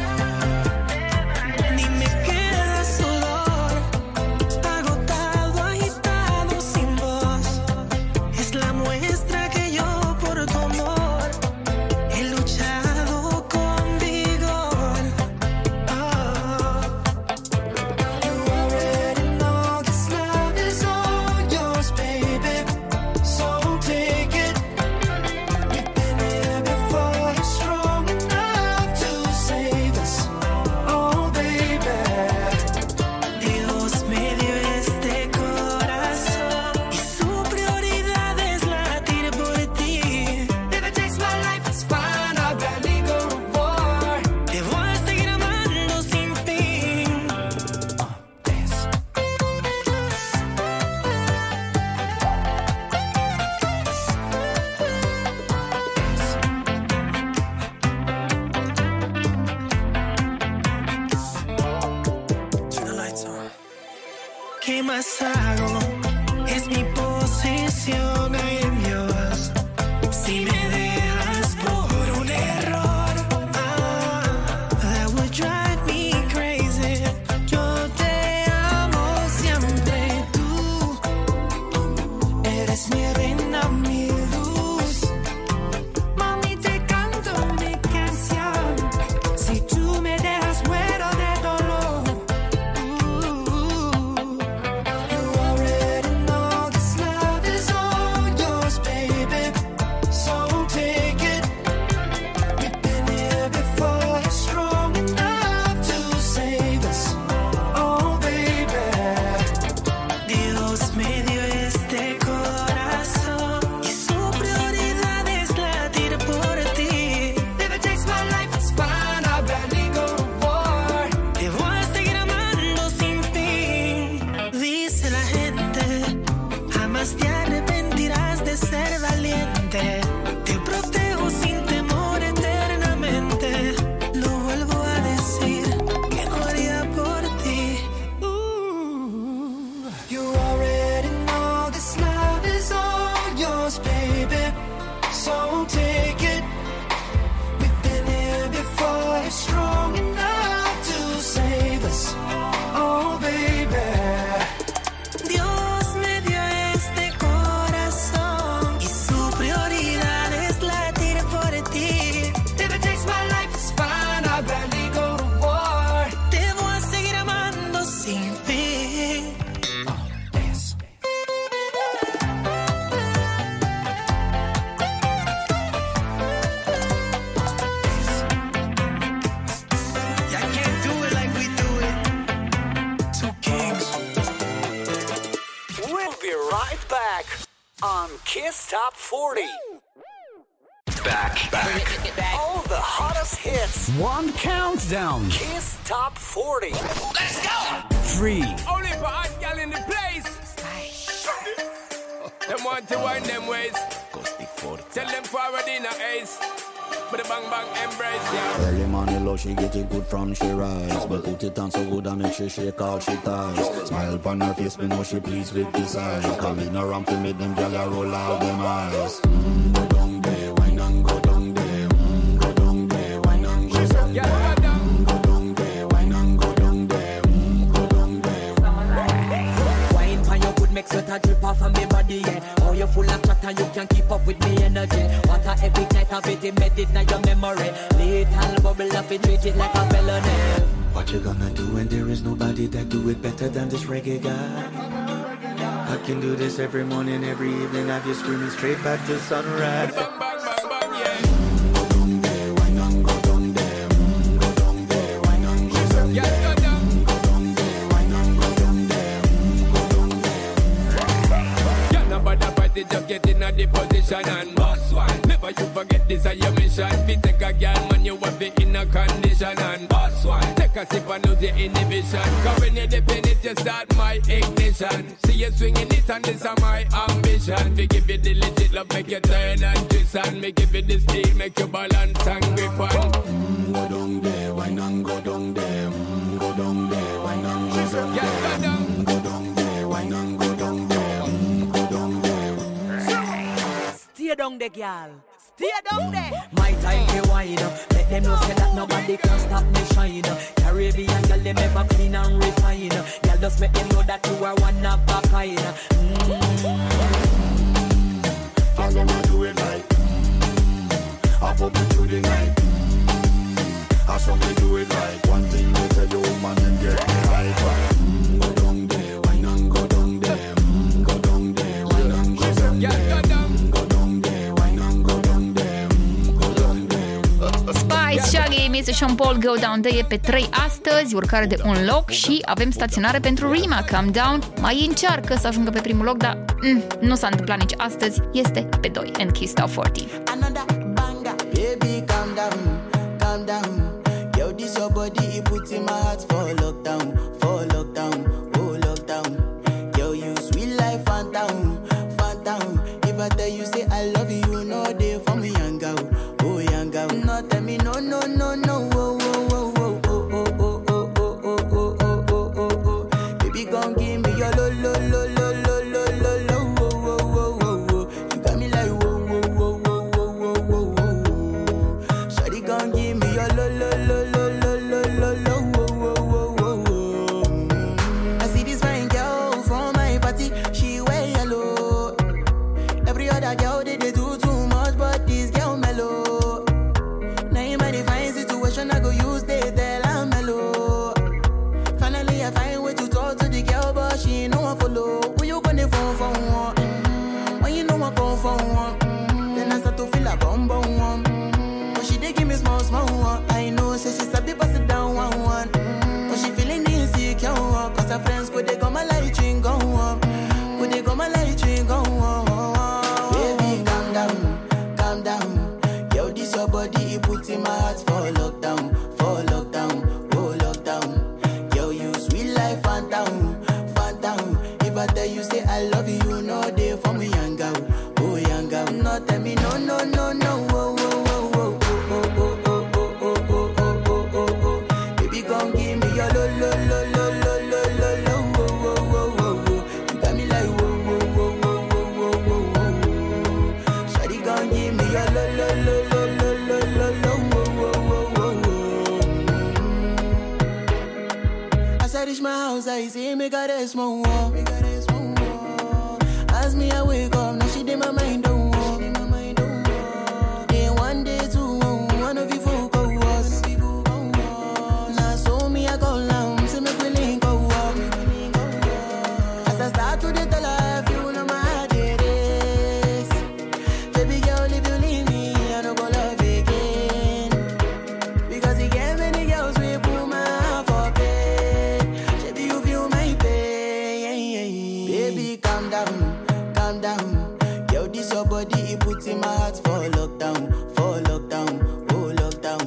Dime que da sudor, agotado, agitado, sin voz. Es la muestra que yo por tu amor he luchado con vigor. Oh. You already know this love is all yours, baby. So take it. We've been here before, you're strong enough to save us, oh baby. Dios me dio este corazón y su prioridad es latir por ti. Never takes my life, it's fine, I'll gladly go to war. Te voy a seguir amando sin fin. Dance. Turn the lights on. ¿Qué más hago? Es mi posesión, I am yours. Si me dejas por un error, ah, that would drive me crazy. Yo te amo siempre, tú eres mi reina, mi luz. Mami, te canto mi canción. Si tú me dejas, muero de dolor. You already know this love is all yours, baby. So take it. We've been here before, you're strong enough to save us. Oh, baby. Dios me dio este corazón y su prioridad es latir por ti. Never takes my life, it's fine, I'll gladly go to war. Te voy a seguir amando sin fin. Dice la gente, jamás te arrepentirás de ser valiente. Te protejo sin temor eternamente. Lo vuelvo a decir, que no haría por ti. You already know this love is all yours, baby. So take it. We've been here before, you're We'll be right back on Kiss Top 40. Back. All the hottest hits. One countdown. Kiss Top 40. Let's go. 3. Only for us, girl in the place. Them want to wind them ways. Tell them forward in a ace. But the bang bang embrace, yeah. Early money low, she get it good from she rise. But put it on so good I make she shake all she ties. Smile upon her face, me know she pleased with this eyes. Come in around to make them gyal a roll out them eyes. Go down there, wine and go down there. Go down there, wine and go down there. Go down there, wine and go down there. Go down there. Wine for your good make sweat a drip off of me body, yeah. Oh, you're full of chatter, you can't keep up with me energy. What a epic night of it, made it now your memory. Little bubble up and treat it like a felony. What you gonna do when there is nobody that do it better than this reggae guy? I can do this every morning, every evening. Have you screaming straight back to sunrise. Just get in a the position and boss one. Never you forget this is your mission. If you take a girl, man, you have it in a condition and boss one. Take a sip and lose your inhibition. Cause when you dip in it, you start my ignition. See you swinging it and this is my ambition. We give you the legit love, make you turn and twist. And we give you the steel, make you balance and grip on. Go down there, why not go down there? Go down there, why not go down there? Go down there, why not go down there? Stay down there, girl. Stay down there. My time to wind up. Let them know say that nobody can stop me shine. Caribbean girl, them ever clean and refine. Girl, just make them know that you are one of a kind. Girl, them a do it right. I pop it through the night. I saw me do it right. One thing they tell you, woman, and get me right. Go down there, why not go down there? Go down there, why not go down there? Shaggy, Mace și Sean Paul, Go Down Day pe 3 astăzi, urcare de un loc și avem staționare pentru Rima, Calm Down. Mai încearcă să ajungă pe primul loc, dar nu s-a întâmplat nici astăzi, este pe 2 în Kiss Top 40. Baby, calm down, calm down. Yo, this your body, it puts in my heart for lockdown, for lockdown, oh lockdown. Yo, you sweet life, phantom, phantom. If I tell you say I love you, you know they for me young girl. No, tell me no, no, no, no. Oh, oh, oh, oh, oh, oh, oh, oh, oh, oh, oh, oh, oh, oh. Baby, gon' give me your lo, lo, lo, lo, lo, lo, lo, lo. Oh, oh, oh, oh. You got me like whoa, whoa, whoa, whoa, whoa, whoa, whoa. Shawty gon' give me your lo, lo, lo, lo, lo, lo, lo, lo. Oh, oh, oh, oh. I see this fine girl from my party, she wear yellow. Every other girl they do too much, but this girl mellow. I go use the tell I'm mellow. Finally I find way to talk to the girl, but she ain't no one follow. When you gonna phone for one? When you know I come for one? Then I start to feel a bum bum one. But she dey give me small small one. I know say she sabi pass it down one one. But she feeling insecure one. Cause her friends go they come my light drink on one. Go they come my light drink on one. Baby, calm down, calm down. Yo, this your body, it puts in my heart for lockdown, for lockdown, oh lockdown. Yo, you sweet life, phantom, phantom. If I tell you say I love you, you know they for me young girl, oh young girl. No, tell me no, no, no, no, oh, oh, oh, oh, oh, oh, oh, oh, oh, oh, oh, oh, oh, oh. Baby, gon' give me your lo, lo, lo, lo, lo, lo, lo, lo, oh, oh, oh, oh. You got me like oh, oh, oh, oh, oh, oh, oh, oh. Shawty gon' give me your lo, lo, lo. Reach my house, I see me got a small wall. As me I wake up, now she did my mind don't walk. Then one day, two, one of you folk go was. Now so me I go down, see me quilling go walk. As I start to the life, you know my days. Baby girl, if you leave me, I don't go love again. Because you gave me the girls we put my. Yeah, yeah, yeah. calm down. Yo, this your body, it puts in my heart for lockdown, for lockdown, oh lockdown.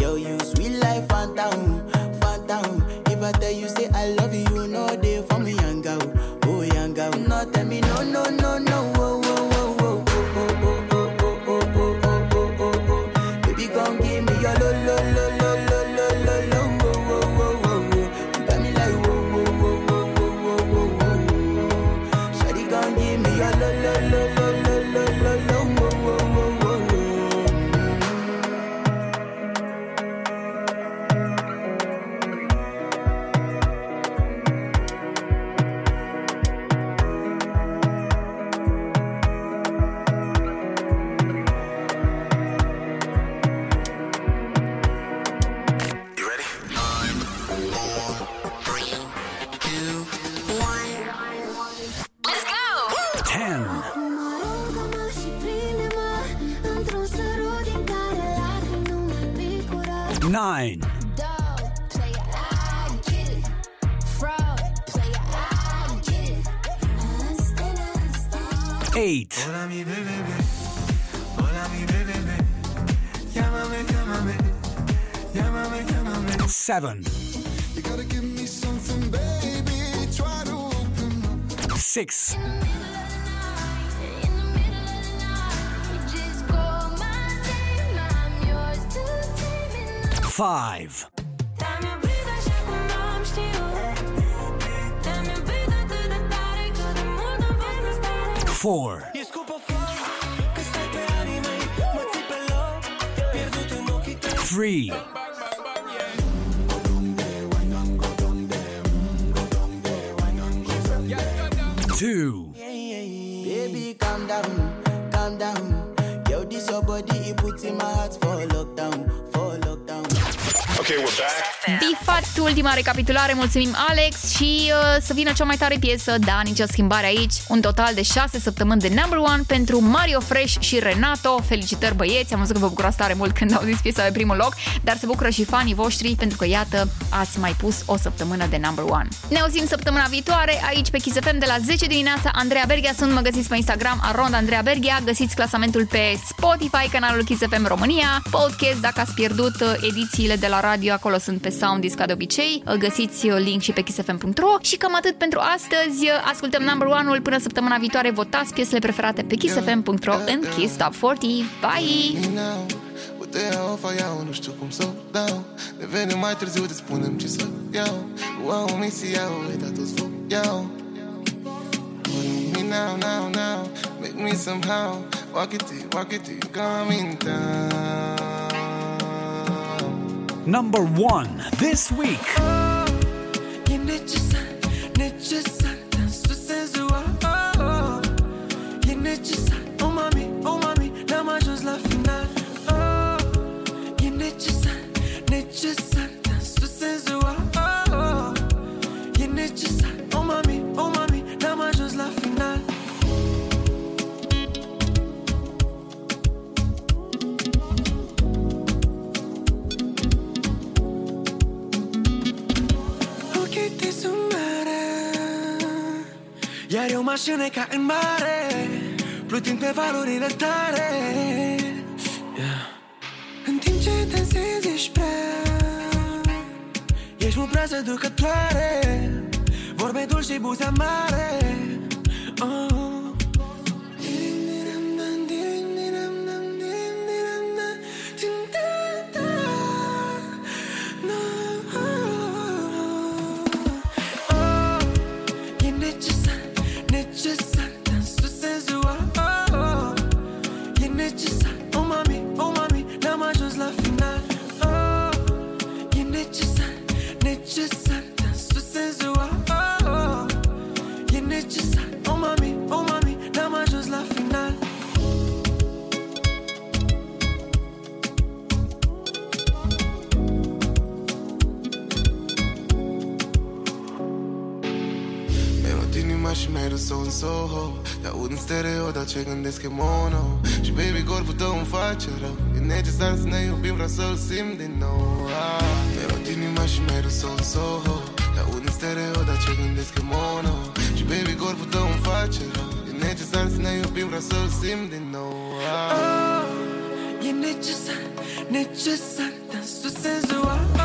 Yo, you sweet life, phantom, phantom. If I tell you, say I love you, no day for me, young girl, oh young girl. No, tell me, no, no, no, no. Seven. You gotta give me something, baby. Try to open up. Six. In the middle of the night, you just call my name. I'm yours to take me. Five. Four. Three. Two. Yeah, yeah, yeah. Baby, calm down, calm down. Yo, this your body, it puts in my heart for lockdown, for lockdown. Okay, we're back. Bifat, ultima recapitulare, mulțumim Alex și să vină cea mai tare piesă, da, nicio schimbare aici. Un total de 6 săptămâni de number one pentru Mario Fresh și Renato. Felicitări băieți, am văzut că vă bucurați tare mult când au zis piesa pe primul loc, dar se bucură și fanii voștri pentru că iată, ați mai pus o săptămână de number one. Ne auzim săptămâna viitoare aici pe Kiss FM de la 10 dimineața. Andreea Berga sunt, mă găsiți pe Instagram @andreaberga. Găsiți clasamentul pe Spotify, canalul Kiss FM România, podcast dacă ați pierdut edițiile de la radio, acolo sunt pe SoundDisc ca de obicei. Găsiți link și pe kissfm.ro și cam atât pentru astăzi. Ascultăm number one-ul până săptămâna viitoare. Votați piesele preferate pe kissfm.ro în Kiss Top 40. Bye! Te iau afa, iau, nu știu cum să dau. Ne venim mai târziu, te spunem ce să iau. Wow, misi iau, e dat toți foc, iau. Hold me now, now, now. Make me somehow. Walk it, you come in town. Number one, this week. Oh, e necesar, necesar. Dansul senzual, oh, oh. E necesar, oh mami, oh mami. N-am ajuns la final. Necesar, necesar, dansul senzual, oh, oh. E necesar, oh mami, oh mami, n-am ajuns la final. Ochii tăi sunt mare, iar eu m-aș îneca în mare, plutind pe valurile tare. Ce dansezi, ești prea, ești mult prea seducătoare, vorbe dulci și buze amare, oh. Oh, e necesar, necesar, dansul senzual, oh, oh. E necesar, oh mami, oh mami. N-am ajuns la final, oh. E necesar, necesar, dansul senzual, oh, oh. E necesar, oh mami, oh mami, n-am ajuns la final. Mi-ai luat inima și mi-ai dus-o în Soho. Te aud în stereo, dar ce gândesc e mono. Și baby, corpul tău îmi face rău. Necesar să ne iubim, vreau să-l simt din nou. Mi-ai luat inima și mi-ai dus-o în Soho. Te aud în stereo, dar ce gândesc e mono. Și baby, corpul tău îmi face rău. E necesar. vrem să ne iubim, vreau să-l simt din nou. E necesar, necesar, dansul senzual.